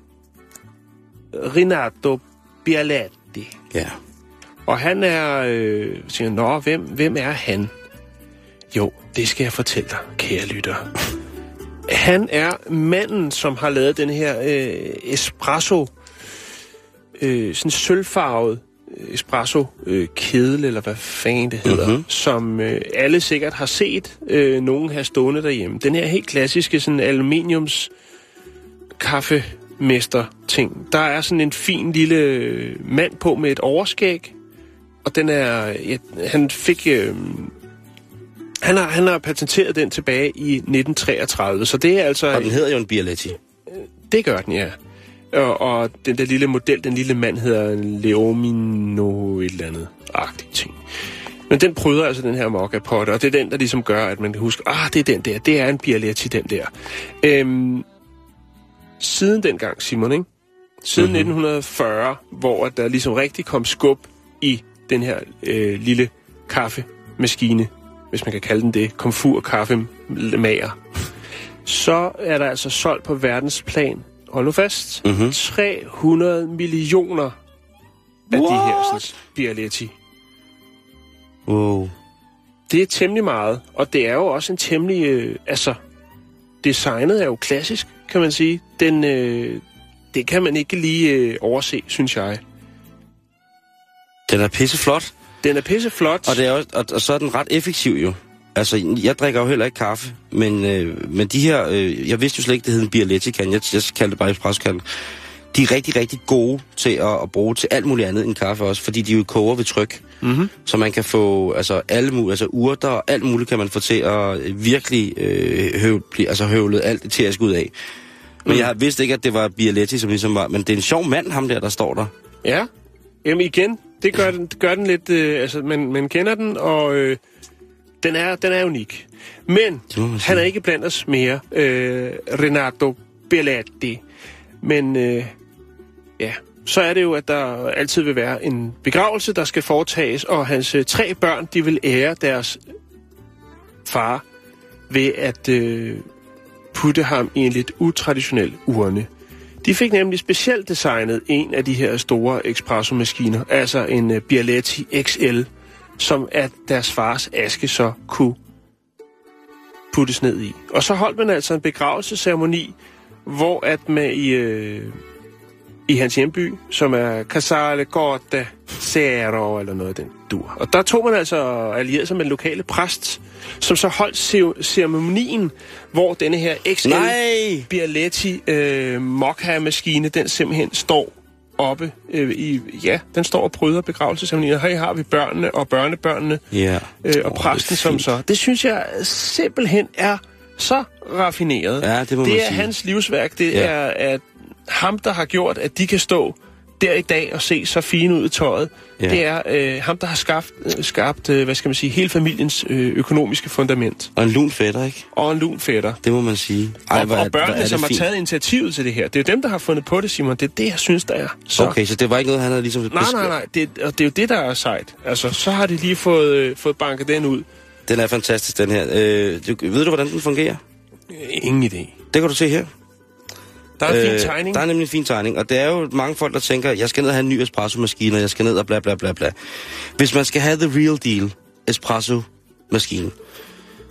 Renato Bialetti. Ja. Yeah. Og han er... Øh, siger, nå, hvem, hvem er han? Jo, det skal jeg fortælle dig, kære lytter. Han er manden, som har lavet den her øh, espresso øh, sådan sølvfarvet espresso-kedel, øh, eller hvad fanden det hedder, mm-hmm. som øh, alle sikkert har set øh, nogen her stående derhjemme. Den her helt klassiske sådan aluminiums kaffemester-ting. Der er sådan en fin lille mand på med et overskæg, og den er... Ja, han fik... Øh, han, har, han har patenteret den tilbage i nitten treogtredive, så det er altså... Og den hedder jo en Bialetti. Det gør den, ja. Og, og den der lille model, den lille mand, hedder en Leomino et eller andet-agtig ting. Men den prøver altså den her mokkapotte, og det er den, der ligesom gør, at man kan huske, ah, det er den der, det er en Bialetti, den der. Øhm, siden dengang, Simon, ikke? Siden mm-hmm. nitten fyrre, hvor der ligesom rigtig kom skub i den her øh, lille kaffemaskine, hvis man kan kalde den det, komfur-kaffemager, så er der altså solgt på verdensplan, hold nu fast, mm-hmm. tre hundrede millioner af What? de her sådan, Bialetti. Wow. Det er temmelig meget, og det er jo også en temmelig... Øh, altså, designet er jo klassisk, kan man sige. Den, øh, det kan man ikke lige øh, overse, synes jeg. Den er pisseflot. Den er pisseflot. Og, det er også, og, og så er den ret effektiv jo. Altså, jeg drikker jo heller ikke kaffe, men, øh, men de her... Øh, jeg vidste jo slet ikke, det hed en Bialetti-kan. Jeg, jeg kaldte det bare espresso-kan. De er rigtig, rigtig gode til at, at bruge til alt muligt andet end kaffe også, fordi de jo koger ved tryk. Mm-hmm. Så man kan få altså, alle mulige, altså urter og alt muligt kan man få til at virkelig øh, høvle, altså høvlet alt eterisk ud af. Men mm. jeg vidste ikke, at det var Bialetti, som ligesom var... Men det er en sjov mand, ham der, der står der. Ja. Jamen igen, det gør den, det gør den lidt... Øh, altså, man, man kender den, og... Øh Den er, den er unik. Men han er ikke blandt os mere, øh, Renato Bialetti. Men øh, ja, så er det jo, at der altid vil være en begravelse, der skal foretages, og hans øh, tre børn, de vil ære deres far ved at øh, putte ham i en lidt utraditionel urne. De fik nemlig specielt designet en af de her store espresso-maskiner, altså en øh, Bialetti X L, som at deres fars aske så kunne puttes ned i. Og så holdt man altså en begravelsesceremoni, hvor at man i, øh, i hans hjemby, som er Casale Gorda Searo eller noget af den dur. Og der tog man altså allieret sig med den lokale præst, som så holdt ce- ceremonien, hvor denne her X L Bialetti øh, mokka-maskine, den simpelthen står oppe øh, i, ja, den står og bryder begravelsesceremonien. Her har vi børnene og børnebørnene yeah. øh, og oh, præsten som så. Det synes jeg simpelthen er så raffineret. Ja, det, det er sige. Hans livsværk. Det yeah. er at ham, der har gjort, at de kan stå der i dag og se så fine ud i tøjet. Yeah. Det er øh, ham, der har skabt, øh, skabt øh, hvad skal man sige, hele familiens øh, økonomiske fundament. Og en lun fætter, ikke? Og en lun fætter. Det må man sige. Ej, og, og børnene, som har taget initiativet til det her. Det er jo dem, der har fundet på det, Simon. Det er det, jeg synes, der er. Så. Okay, så det var ikke noget, han havde ligesom... Nej, nej, nej. Det, og det er jo det, der er sejt. Altså, så har de lige fået, øh, fået banket den ud. Den er fantastisk, den her. Øh, du, ved du, hvordan den fungerer? Ingen idé. Det kan du se her. Der er en fin tegning. Øh, der er nemlig en fin tegning, og der er jo mange folk, der tænker, jeg skal ned og have en ny espresso-maskine, og jeg skal ned og bla bla bla bla. Hvis man skal have the real deal espresso-maskine,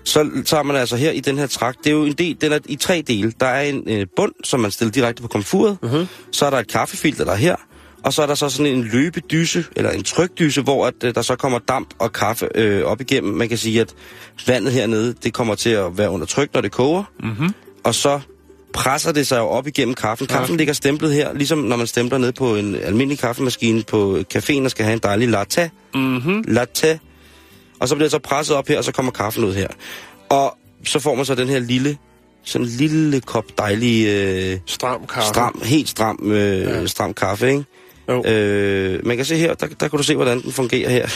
så tager man altså her i den her trakt, det er jo en del, den er i tre dele. Der er en øh, bund, som man stiller direkte på komfuret, uh-huh. så er der et kaffefilter, der er her, og så er der så sådan en løbedyse, eller en trykdyse, hvor at, øh, der så kommer damp og kaffe øh, op igennem. Man kan sige, at vandet hernede, det kommer til at være under tryk, når det koger, uh-huh. og så... presser det sig jo op igennem kaffen. Kaffen ja. Ligger stemplet her, ligesom når man stempler ned på en almindelig kaffemaskine på caféen og skal have en dejlig latte. Mm-hmm. Latte. Og så bliver det så presset op her, og så kommer kaffen ud her. Og så får man så den her lille, sådan lille kop dejlig... Øh, stram kaffe. Stram, helt stram, øh, ja. stram kaffe, ikke? Jo. Øh, man kan se her, der, der kan du se, hvordan den fungerer her.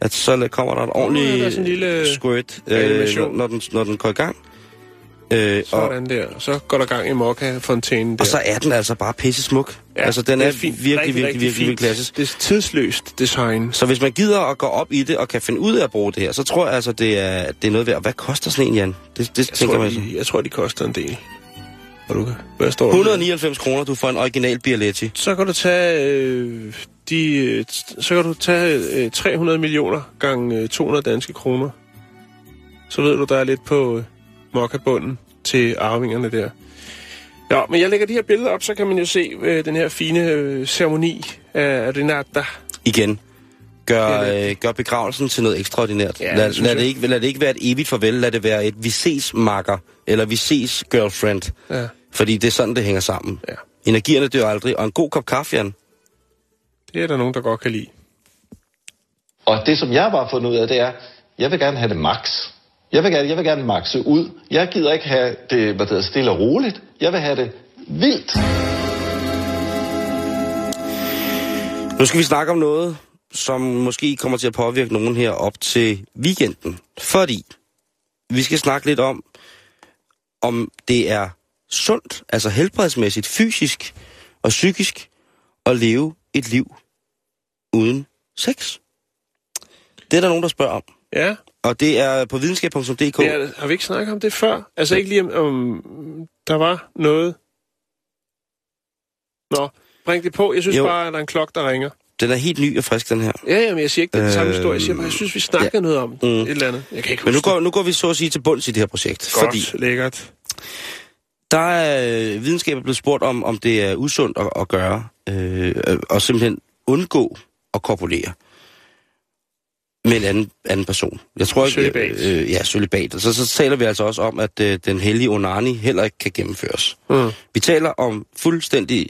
At så kommer der en ordentlig ja, lille squirt, øh, når, den, når den går i gang. Øh, Sådan og, der. Så går der gang i mokka-fontænen der. Og så er den altså bare pissesmuk. Ja, altså, den er, er virkelig, virkelig, virkelig, virkelig klassisk. Det er tidsløst design. Så hvis man gider at gå op i det og kan finde ud af at bruge det her, så tror jeg altså, det er, det er noget værd. Hvad koster sådan en, Jan? Det, det jeg, tænker tror, man, de, altså. jeg tror, de koster en del. Hvad du kan? Hvad står hundrede og nioghalvfems kroner, du får en original Bialetti. Så kan du tage, øh, de, så kan du tage øh, tre hundrede millioner gange øh, to hundrede danske kroner. Så ved du, der er lidt på... Øh, mokkabunden til arvingerne der. Ja, men jeg lægger de her billeder op, så kan man jo se øh, den her fine øh, ceremoni af Renata. Igen. Gør, øh, gør begravelsen til noget ekstraordinært. Ja, lad, det lad, det ikke, lad det ikke være et evigt farvel, lad det være et vi ses makker, eller vi ses girlfriend. Ja. Fordi det er sådan, det hænger sammen. Ja. Energierne dør aldrig, og en god kop kaffe, Jan. Det er der nogen, der godt kan lide. Og det, som jeg bare har fundet ud af, det er, jeg vil gerne have det max. Jeg vil gerne, jeg vil gerne maxe ud. Jeg gider ikke have det, hvad det hedder, stille og roligt. Jeg vil have det vildt. Nu skal vi snakke om noget, som måske kommer til at påvirke nogen her op til weekenden. Fordi vi skal snakke lidt om, om det er sundt, altså helbredsmæssigt, fysisk og psykisk, at leve et liv uden sex. Det er der nogen, der spørger om. Ja. Og det er på videnskab punktum d k. Ja, har vi ikke snakket om det før? Altså ikke lige om, om der var noget? Nå, bring det på. Jeg synes jo bare, at der er en klok, der ringer. Den er helt ny og frisk, den her. Ja, ja, men jeg siger ikke, det er den samme øh, historie. Jeg siger bare, jeg synes, vi snakker ja. noget om mm. et eller andet. Jeg kan ikke men nu går, nu går vi så at sige til bunds i det her projekt. Godt, fordi lækkert. Der er videnskab er blevet spurgt om, om det er usundt at, at gøre, øh, og simpelthen undgå at korpulere med en anden, anden person. Jeg tror ikke, sølibat. Øh, ja, sølibat. Så, så taler vi altså også om, at øh, den hellige onani heller ikke kan gennemføres. Mm. Vi taler om fuldstændig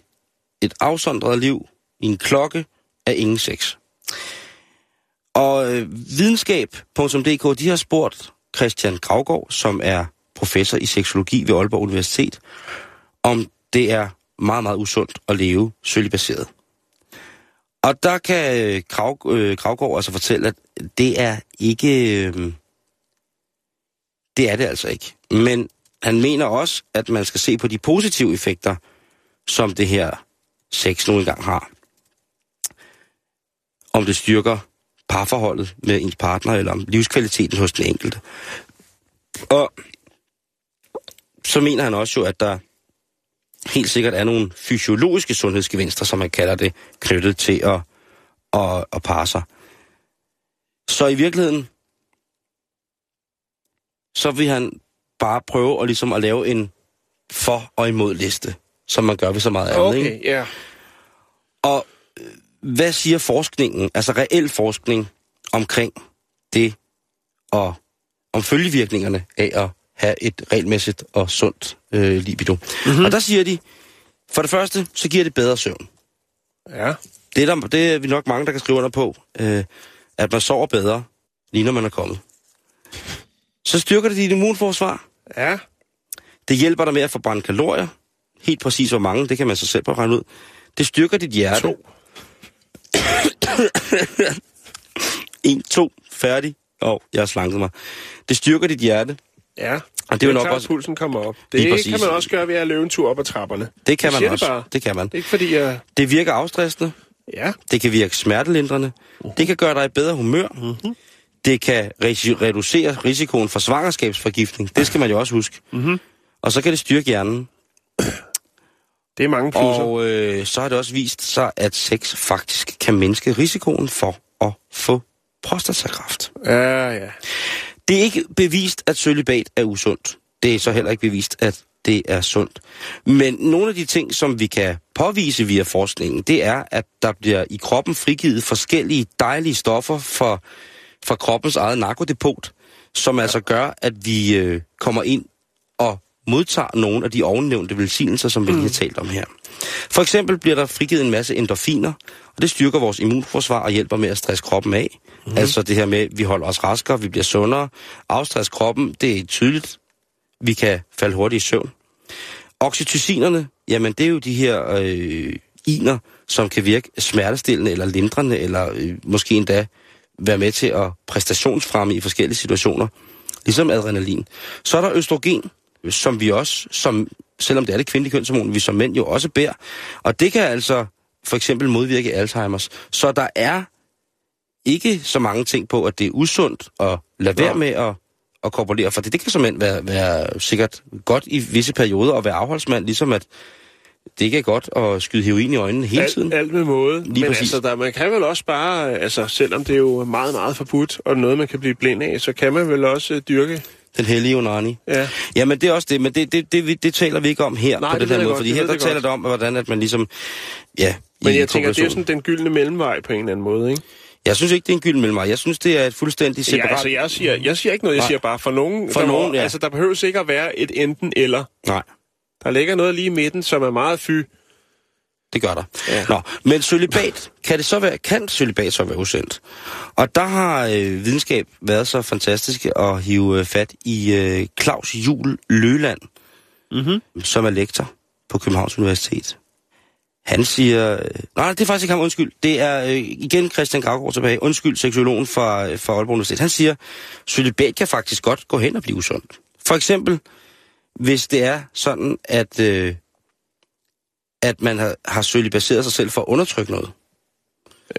et afsondret liv i en klokke af ingen sex. Og øh, videnskab punktum d k, de har spurgt Christian Gravgaard, som er professor i seksologi ved Aalborg Universitet, om det er meget, meget usundt at leve sølvbaseret. Og der kan Krav, øh, Kravgaard altså fortælle, at det er ikke... Øh, det er det altså ikke. Men han mener også, at man skal se på de positive effekter, som det her sex nogle gange har. Om det styrker parforholdet med ens partner, eller om livskvaliteten hos den enkelte. Og så mener han også jo, at der helt sikkert er nogle fysiologiske sundhedsgevinster, som man kalder det, knyttet til at, at, at parre sig. Så i virkeligheden, så vil han bare prøve at, ligesom at lave en for- og imod-liste, som man gør ved så meget andet. Okay, ikke? Yeah. Og hvad siger forskningen, altså reel forskning, omkring det, og om følgevirkningerne af at have et regelmæssigt og sundt øh, libido. Mm-hmm. Og der siger de, for det første, så giver det bedre søvn. Ja. Det er, der, det er vi nok mange, der kan skrive under på, øh, at man sover bedre, lige når man er kommet. Så styrker det dit immunforsvar. Ja. Det hjælper dig med at forbrænde kalorier. Helt præcis hvor mange, det kan man så selv bare regne ud. Det styrker dit hjerte. To. en, to, færdig. Åh, oh, jeg har slanket mig. Det styrker dit hjerte. Ja, og det, det er jo klart, også... pulsen kommer op. Det kan man også gøre ved at løbe en tur op ad trapperne. Det kan man også. Det, bare. det kan man. Det er ikke fordi, jeg... Det virker afstressende. Ja. Det kan virke smertelindrende. Uh-huh. Det kan gøre dig i bedre humør. Uh-huh. Det kan re- reducere risikoen for svangerskabsforgiftning. Det skal man jo også huske. Uh-huh. Og så kan det styrke hjernen. Det er mange plusser. Og øh, så har det også vist sig, at sex faktisk kan mindske risikoen for at få prostatakræft. Ja, ja. Det er ikke bevist, at cølibat er usundt. Det er så heller ikke bevist, at det er sundt. Men nogle af de ting, som vi kan påvise via forskningen, det er, at der bliver i kroppen frigivet forskellige dejlige stoffer fra, fra kroppens eget narkodepot, som ja. altså gør, at vi øh, kommer ind og modtager nogle af de ovennævnte velsignelser, som vi lige har talt om her. For eksempel bliver der frigivet en masse endorfiner, og det styrker vores immunforsvar og hjælper med at stresse kroppen af. Mm. Altså det her med, at vi holder os raskere, vi bliver sundere. Afstress kroppen, det er tydeligt. Vi kan falde hurtigt i søvn. Oxytocinerne, jamen det er jo de her øh, iner, som kan virke smertestillende eller lindrende, eller øh, måske endda være med til at præstationsfremme i forskellige situationer. Ligesom adrenalin. Så er der østrogen, som vi også, som, selvom det er det kvindelige kønshormon, vi som mænd jo også bærer. Og det kan altså for eksempel modvirke Alzheimers. Så der er ikke så mange ting på, at det er usundt at lade være med at, at korporere. For det, det kan som mænd være, være sikkert godt i visse perioder at være afholdsmand, ligesom at det ikke er godt at skyde heroin i øjnene hele alt, tiden. Alt med måde. Lige Men præcis. altså, der, man kan vel også bare, altså selvom det er jo meget, meget forbudt, og noget man kan blive blind af, så kan man vel også dyrke Den hellige Unani. Ja. Jamen, det er også det, men det, det, det, det, det taler vi ikke om her. Nej, på den her måde, godt, fordi her der taler det om, hvordan at man ligesom... Ja, men jeg tænker, det er sådan den gyldne mellemvej på en eller anden måde, ikke? Jeg synes ikke, det er en gyld mellem mig. Jeg synes, det er et fuldstændig separat... Ja, altså, jeg siger, jeg siger ikke noget. Jeg siger bare, for nogen... For der, nogen, ja. Altså, der behøves ikke at være et enten eller. Nej. Der ligger noget lige i midten, som er meget fy. Det gør der. Ja. Nå, men cølibat, kan det så være... Kan cølibat så være usendt? Og der har øh, videnskab været så fantastisk at hive øh, fat i øh, Claus Juhl Løland, mm-hmm. som er lektor på Københavns Universitet. Han siger... Nej, det er faktisk ikke ham, undskyld. Det er øh, igen Christian Gravgaard tilbage. Undskyld, seksuologen fra, fra Aalborg Universitet. Han siger, cølibat kan faktisk godt gå hen og blive usundt. For eksempel, hvis det er sådan, at, øh, at man har, har cølibaseret sig selv for at undertrykke noget.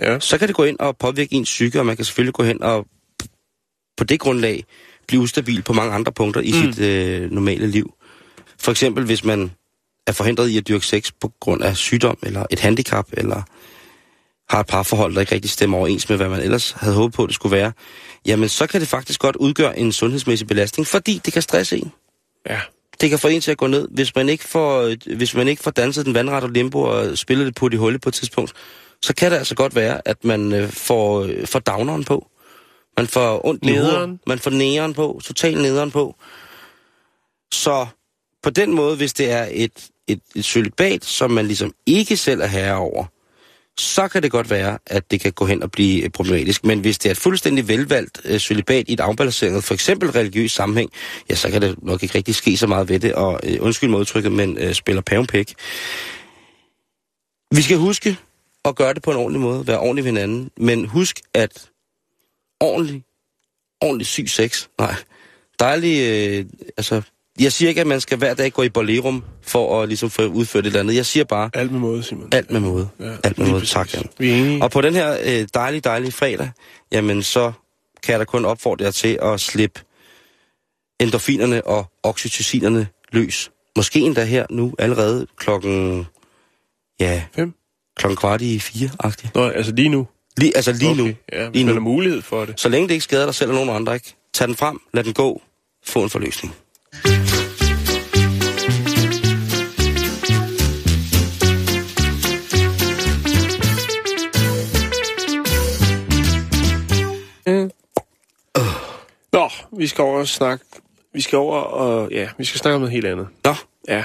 Ja. Så kan det gå ind og påvirke ens psyke, og man kan selvfølgelig gå hen og på det grundlag blive ustabil på mange andre punkter i mm. sit øh, normale liv. For eksempel, hvis man... er forhindret i at dyrke sex på grund af sygdom, eller et handicap, eller har et parforhold, der ikke rigtig stemmer overens med, hvad man ellers havde håbet på, det skulle være, jamen så kan det faktisk godt udgøre en sundhedsmæssig belastning, fordi det kan stresse en. Ja. Det kan få en til at gå ned. Hvis man ikke får, hvis man ikke får danset den vandrette limbo og spillet det på de hulle på et tidspunkt, så kan det altså godt være, at man får, får downeren på. Man får ondt nederen. Man får nederen på. Total nederen på. Så på den måde, hvis det er et et, et cølibat, som man ligesom ikke selv er herre over, så kan det godt være, at det kan gå hen og blive problematisk. Men hvis det er et fuldstændig velvalgt øh, cølibat i et afbalanceret, for eksempel religiøs sammenhæng, ja, så kan det nok ikke rigtig ske så meget ved det, og øh, undskyld modtrykket, men øh, spiller pavenpæk. Vi skal huske at gøre det på en ordentlig måde, være ordentlig ved hinanden, men husk, at ordentlig, ordentlig syg sex, nej, dejlig, øh, altså... Jeg siger ikke, at man skal hver dag gå i bollerum for at ligesom få udført et eller andet. Jeg siger bare... Alt med måde, Simon. Alt med måde. Ja, alt med måde, tak. Jamen. Og på den her øh, dejlige, dejlige fredag, jamen så kan jeg da kun opfordre jer til at slippe endorfinerne og oxytocinerne løs. Måske endda her nu allerede klokken... Ja... Fem? Klokken kvart i fire-agtigt. Nå, altså lige nu? Lige, altså lige okay. nu. Ja, lige nu. Der mulighed for det. Så længe det ikke skader dig selv og nogen andre, ikke? Tag den frem, lad den gå, få en forløsning. Mm. Uh. Nå, vi skal over og snakke. Vi skal over og ja, vi skal snakke om noget helt andet. Nå, ja.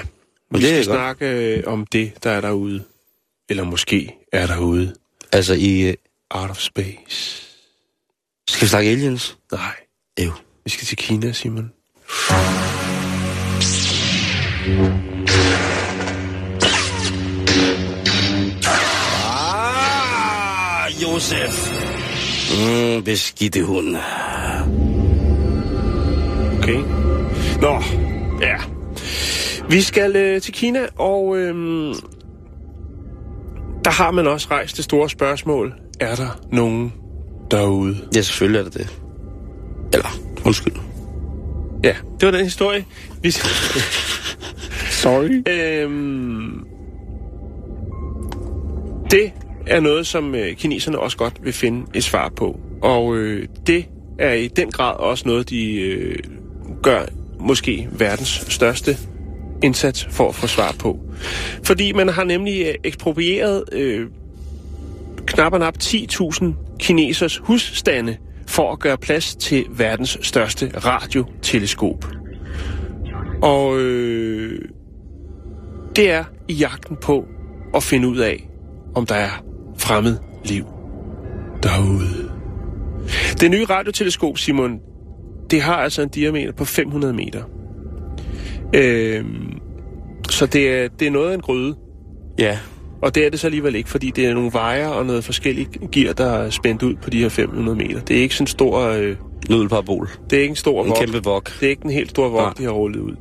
Vi det skal snakke øh, om det, der er derude, eller måske er derude. Altså i uh... Out of Space. Skal vi snakke aliens? Nej. Ew. Vi skal til Kina, Simon. Ah, Josef. Mm, beskidte hund. Okay. Nå, ja. Vi skal øh, til Kina, og øh, der har man også rejst det store spørgsmål. Er der nogen derude? Ja, selvfølgelig er der det. Eller, undskyld. Ja, det var den historie. Vi... Sorry. Øhm... Det er noget, som øh, kineserne også godt vil finde et svar på. Og øh, det er i den grad også noget, de øh, gør måske verdens største indsats for at få svar på. Fordi man har nemlig øh, eksproprieret øh, knap og nap ti tusind kinesers husstande for at gøre plads til verdens største radioteleskop. Og øh, det er i jagten på at finde ud af, om der er fremmed liv derude. Det nye radioteleskop, Simon, det har altså en diameter på fem hundrede meter. Øh, så det er, det er noget af en gryde. Ja. Og det er det så alligevel ikke, fordi det er nogle vejer og noget forskelligt gear, der er spændt ud på de her fem hundrede meter. Det er ikke sådan en stor... Øh, Nødelparabol. Det er ikke en stor vok. En kæmpe vok. Det er ikke en helt stor vok, ja. De har rullet ud.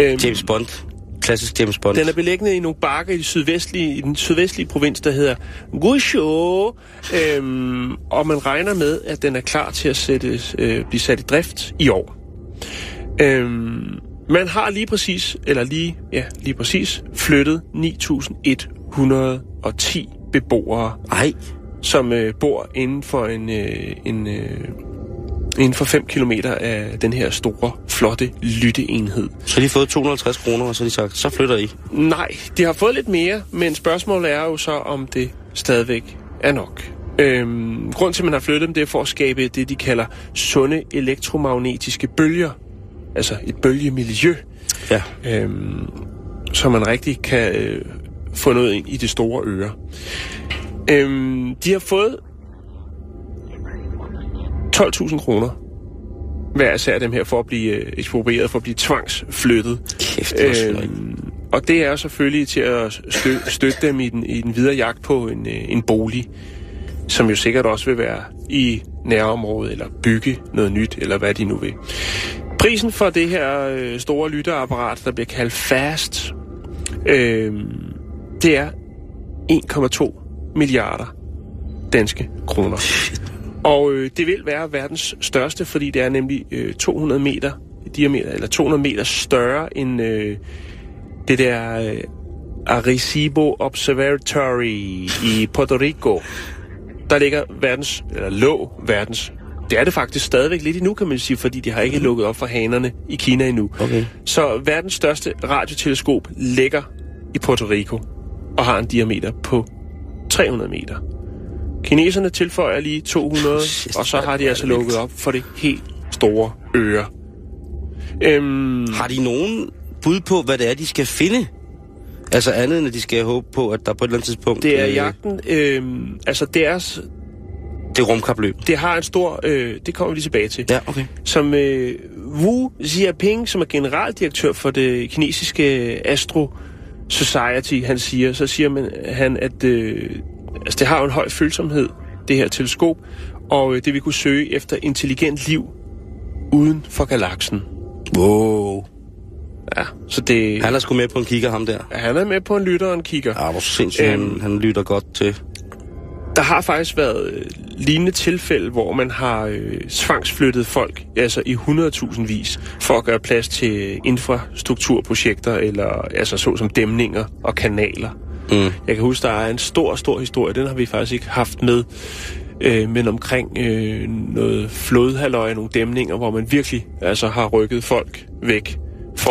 Øhm, James Bond. Klassisk James Bond. Den er beliggende i nogle bakker i, det sydvestlige, i den sydvestlige provins, der hedder Guizhou. Øhm, og man regner med, at den er klar til at sættes, øh, blive sat i drift i år. Øhm, man har lige præcis, eller lige, ja, lige præcis, flyttet ni tusind et hundrede og ti beboere, Ej. som øh, bor inden for en, øh, en øh, inden for fem kilometer af den her store, flotte lytteenhed. Så de har fået to hundrede og halvtreds kroner, og så har de sagt, så flytter I? Nej, de har fået lidt mere, men spørgsmålet er jo så, om det stadigvæk er nok. Øhm, grund til, at man har flyttet dem, det er for at skabe det, de kalder sunde elektromagnetiske bølger. Altså et bølgemiljø. Ja. Øhm, så man rigtig kan øh, få noget ind i det store øre. Øhm, de har fået tolv tusind kroner hver især dem her for at blive eksproprieret, for at blive tvangsflyttet. Kæft, det var øhm, og det er selvfølgelig til at stø- støtte dem i den, i den videre jagt på en, en bolig, som jo sikkert også vil være i nærområdet, eller bygge noget nyt, eller hvad de nu vil. Prisen for det her store lytterapparat, der bliver kaldt FAST, øh, det er en komma to milliarder danske kroner. Og øh, det vil være verdens største, fordi det er nemlig øh, to hundrede meter diameter, eller to hundrede meter større end øh, det der øh, Arecibo Observatory i Puerto Rico. Der ligger verdens, eller lå verdens. Det er det faktisk stadigvæk lidt endnu, kan man sige, fordi de har ikke lukket op for hanerne i Kina endnu. Okay. Så verdens største radioteleskop ligger i Puerto Rico og har en diameter på tre hundrede meter. Kineserne tilføjer lige to hundrede, shit, og så har de altså lukket op for det helt store øre. Øhm, har de nogen bud på, hvad det er, de skal finde? Altså andet end, at de skal håbe på, at der på et eller andet tidspunkt... Det er jagten, øh, altså deres... Det er rumkapløb. Det har en stor... Øh, det kommer vi lige tilbage til. Ja, okay. Som øh, Wu Xiaoping, som er generaldirektør for det kinesiske Astro Society, han siger, så siger man, han, at øh, altså, det har en høj følsomhed, det her teleskop, og øh, det vil kunne søge efter intelligent liv uden for galaksen. Wow. Ja, så det... Han er sgu med på en kigger, ham der. Ja, han er med på en lytter og en kigger. Ja, hvor sindssygt. Æm... Han lytter godt til. Der har faktisk været øh, lignende tilfælde, hvor man har øh, tvangsflyttet folk, altså i hundredtusindvis, for at gøre plads til infrastrukturprojekter, eller altså såsom dæmninger og kanaler. Mm. Jeg kan huske, der er en stor, stor historie, den har vi faktisk ikke haft med, øh, men omkring øh, noget flodhaløje, nogle dæmninger, hvor man virkelig altså har rykket folk væk.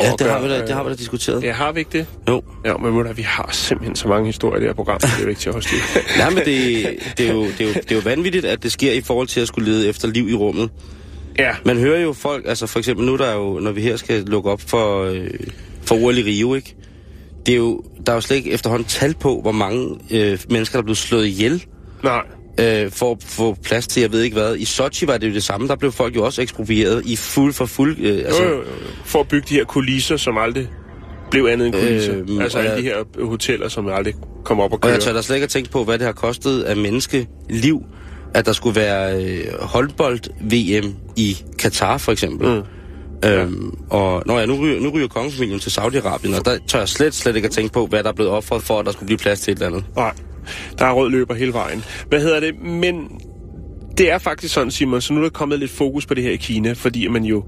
Ja, det, gøre, har vi da, det har vi da diskuteret. Ja, har vi ikke det? Jo. Ja, men måtte, vi har simpelthen så mange historier i det her program, det er jo ikke til at holde styr. Nej, men det, det, er jo, det, er jo, det er jo vanvittigt, at det sker i forhold til at skulle lede efter liv i rummet. Ja. Man hører jo folk, altså for eksempel nu, der er jo, når vi her skal lukke op for, øh, for O L i Rio, ikke? Det er jo, der er jo slet ikke efterhånden tal på, hvor mange øh, mennesker, der er blevet slået ihjel. Nej. Øh, for at få plads til, jeg ved ikke hvad. I Sochi var det jo det samme, der blev folk jo også eksproprieret i fuld for fuld... Øh, altså, jo, jo, jo. For at bygge de her kulisser, som aldrig blev andet end kulisser. Øh, altså alle jeg, de her hoteller, som aldrig kom op og køre. Og jeg tør da slet ikke at tænke på, hvad det har kostet af menneskeliv, at der skulle være øh, håndbold-V M i Katar, for eksempel. Mm. Øhm, og når jeg nu ryger, nu ryger kongefamilien til Saudi-Arabien, og der tør jeg slet, slet ikke at tænke på, hvad der er blevet offret for, at der skulle blive plads til et eller andet. Nej. Der er rød løber hele vejen. Hvad hedder det? Men det er faktisk sådan, Simon, så nu er der kommet lidt fokus på det her i Kina, fordi man jo,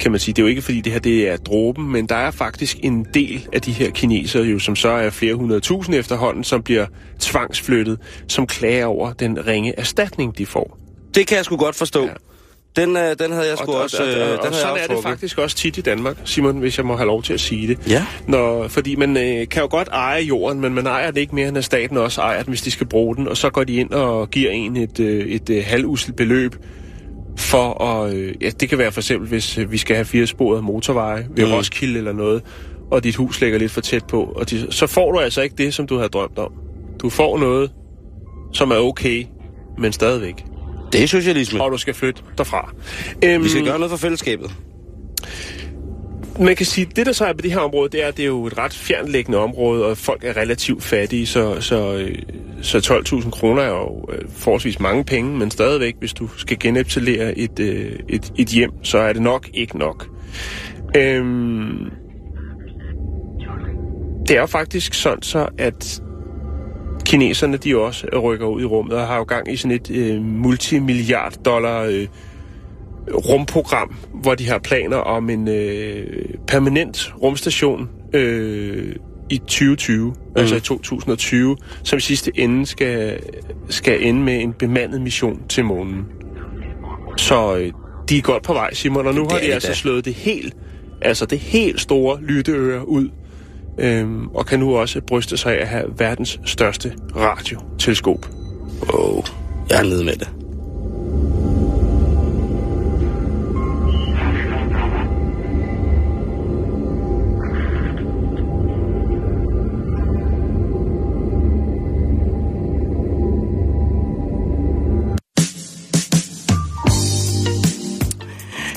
kan man sige, det er jo ikke fordi det her det er dråben, men der er faktisk en del af de her kinesere jo, som så er flere hundrede tusind efterhånden, som bliver tvangsflyttet, som klager over den ringe erstatning, de får. Det kan jeg sgu godt forstå. Ja. Den, øh, den havde jeg sgu og, også... Og, og, øh, og, og sådan er det faktisk også tit i Danmark, Simon, hvis jeg må have lov til at sige det. Ja. Når, fordi man øh, kan jo godt eje jorden, men man ejer det ikke mere, end at staten også ejer den, hvis de skal bruge den. Og så går de ind og giver en et, øh, et øh, halvusselt beløb for at... Øh, ja, det kan være for eksempel, hvis øh, vi skal have fire sporet motorveje ved mm. Roskilde eller noget, og dit hus ligger lidt for tæt på. Og de, så får du altså ikke det, som du havde drømt om. Du får noget, som er okay, men stadigvæk. Det er socialisme. Og du skal flytte derfra. Æm, Vi skal gøre noget for fællesskabet. Man kan sige, at det, der så er på det her område, det er, at det er jo et ret fjernlæggende område, og folk er relativt fattige, så, så, så tolv tusind kroner er jo forholdsvis mange penge, men stadigvæk, hvis du skal geneptalere et, et, et hjem, så er det nok ikke nok. Æm, det er jo faktisk sådan så, at... Kineserne, de også rykker ud i rummet og har jo gang i sådan et øh, multimilliard dollar øh, rumprogram, hvor de har planer om en øh, permanent rumstation øh, i tyve tyve, mm. altså i to tusind og tyve, som i sidste ende skal, skal ende med en bemandet mission til månen. Så øh, de er godt på vej, Simon, og nu det har de altså da. slået det helt, altså det helt store lytteøre ud, øhm, og kan nu også bryste sig af at have verdens største radioteleskop. Åh, oh, jeg er nede med det.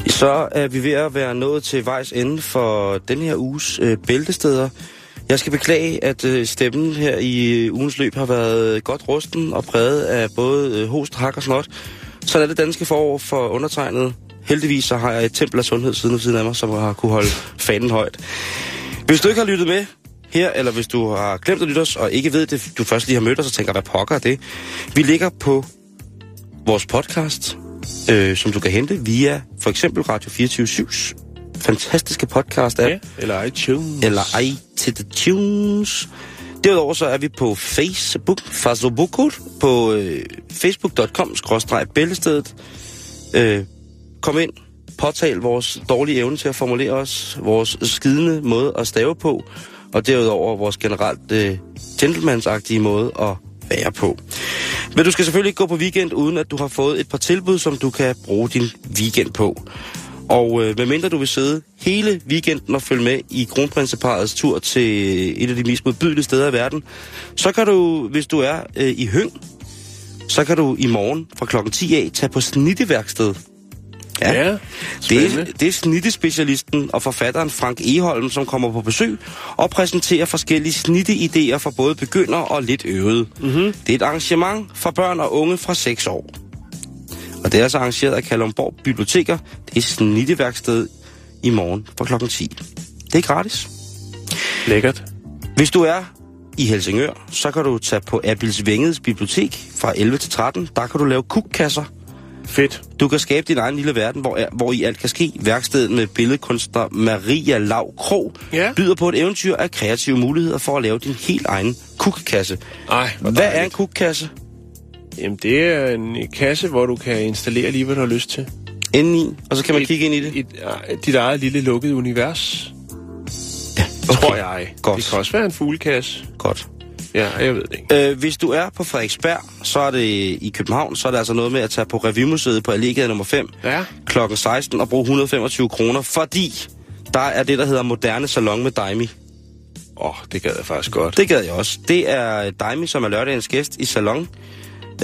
Så er vi ved at være nået til vejs ende for denne her uges øh, bæltesteder. Jeg skal beklage, at øh, stemmen her i ugens løb har været godt rusten og præget af både øh, host, hak og snot. Så er det danske forår for undertegnet. Heldigvis så har jeg et tempel af sundhed siden siden af mig, som har kunne holde fanen højt. Hvis du ikke har lyttet med her, eller hvis du har glemt at lytte os og ikke ved det, du først lige har mødt os og tænker, hvad pokker er det? Vi ligger på vores podcast, Øh, som du kan hente via for eksempel Radio fireogtyve syv's fantastiske podcast-app. Ja, eller iTunes. Eller iTunes. Derudover så er vi på Facebook, på øh, facebook punktum com skråstreg bæltestedet. Øh, kom ind, påtal vores dårlige evne til at formulere os, vores skidende måde at stave på, og derudover vores generelt øh, gentlemansagtige måde at være på. Men du skal selvfølgelig ikke gå på weekend, uden at du har fået et par tilbud, som du kan bruge din weekend på. Og øh, medmindre du vil sidde hele weekenden og følge med i kronprinseparrets tur til et af de mest modbydelige steder i verden, så kan du, hvis du er øh, i Høng, så kan du i morgen fra klokken ti af tage på snitteværkstedet. Ja, ja, det er, det er snittespecialisten og forfatteren Frank Eholm, som kommer på besøg og præsenterer forskellige snitteidéer for både begynder og lidt øvede. Mm-hmm. Det er et arrangement for børn og unge fra seks år. Og det er altså arrangeret af Kalundborg Biblioteker. Det er snitteværksted i morgen fra klokken ti. Det er gratis. Lækkert. Hvis du er i Helsingør, så kan du tage på Abildsvængets Bibliotek fra elleve til tretten. Der kan du lave kukkasser. Fedt. Du kan skabe din egen lille verden, hvor, hvor i alt kan ske. Værkstedet med billedkunstner Maria Lav Krog yeah. byder på et eventyr af kreative muligheder for at lave din helt egen kukkasse. Ej, hvor Hvad dejligt. er en kukkasse? Jamen, det er en kasse, hvor du kan installere lige, hvad du har lyst til. Indeni, og så kan man et, kigge ind i det? Et, et, dit eget lille lukket univers. Ja, okay. Tror jeg. Godt. Det kan også være en fuglekasse. Godt. Ja, jeg ved det ikke. Øh, hvis du er på Frederiksberg, så er det i København, så er det altså noget med at tage på Revymuseet på Allégade nummer fem ja. klokken seksten og bruge et hundrede og femogtyve kroner, fordi der er det, der hedder Moderne Salon med Daimi. Åh, oh, det gad jeg faktisk godt. Det gad jeg også. Det er Daimi, som er lørdagens gæst i Salon.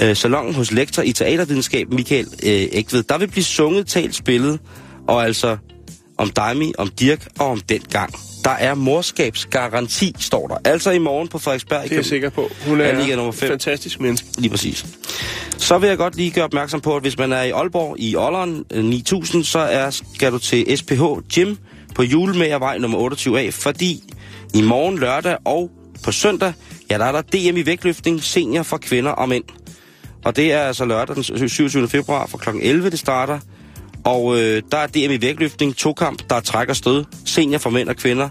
Øh, salon hos lektor i teatervidenskab, Michael øh, Ægtved. Der vil blive sunget, talt, spillet, og altså om Daimi, om Dirk og om dengang. Der er morskabsgaranti, står der. Altså i morgen på Frederiksberg. Det er jeg sikker på. Hun er en fantastisk menneske. Lige præcis. Så vil jeg godt lige gøre opmærksom på, at hvis man er i Aalborg i Ålderen ni tusind, så er, skal du til S P H Gym på Julemagervej nummer otteogtyve A, fordi i morgen lørdag og på søndag, ja, der er der D M i vægtløftning senior for kvinder og mænd. Og det er altså lørdag den syvogtyvende februar fra klokken elleve, det starter. Og øh, der er D M i vægtløftning, tokamp, der er træk og stød, senior for mænd og kvinder.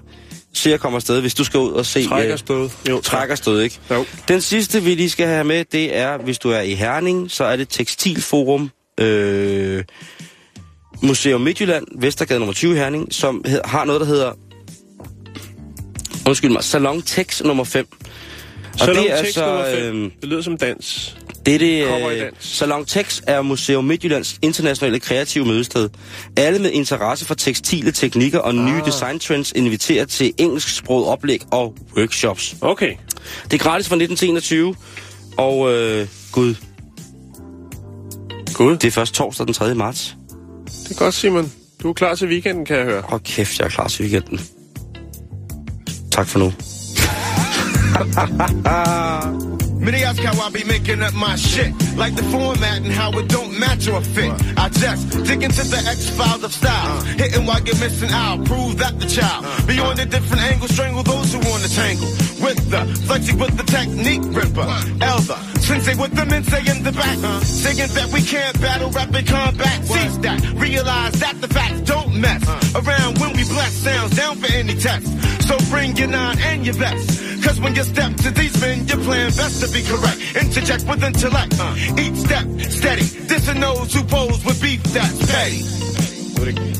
Så jeg kommer afsted, hvis du skal ud og se... Træk og stød. Jo, træk og stød, ikke? Jo. Den sidste, vi lige skal have med, det er, hvis du er i Herning, så er det Tekstilforum øh, Museum Midtjylland, Vestergade nummer tyve Herning, som hed, har noget, der hedder... Undskyld mig, Salon Tex nummer fem. Og Salon det er Tex altså, nummer fem, øh, det lyder som dans. Det er det, Salon Tex er Museum Midtjyllands internationale kreative mødested. Alle med interesse for tekstile teknikker og nye ah. designtrends inviterer til engelsksproget oplæg og workshops. Okay. Det er gratis fra nitten enogtyve, og øh, gud. Gud? Det er først torsdag den tredje marts. Det er godt, Simon. Du er klar til weekenden, kan jeg høre. Åh, kæft, jeg er klar til weekenden. Tak for nu. Many y'all how I be making up my shit, like the format and how it don't match or fit. I just dig into the X-Files of styles, hitting while you're missing out, prove that the child. Be on the different angles, strangle those who want to tangle. With the flexing with the technique ripper, elder, sensei with the minsei in the back. Singing that we can't battle, rapid combat, seize that. Realize that the facts don't mess around when we bless sounds down for any test. So bring your nine and your best. Cause when you step to these men, you're playing best to be correct. Interject with intellect, uh, each step steady. This and those who pose with beef that's petty. Do it again.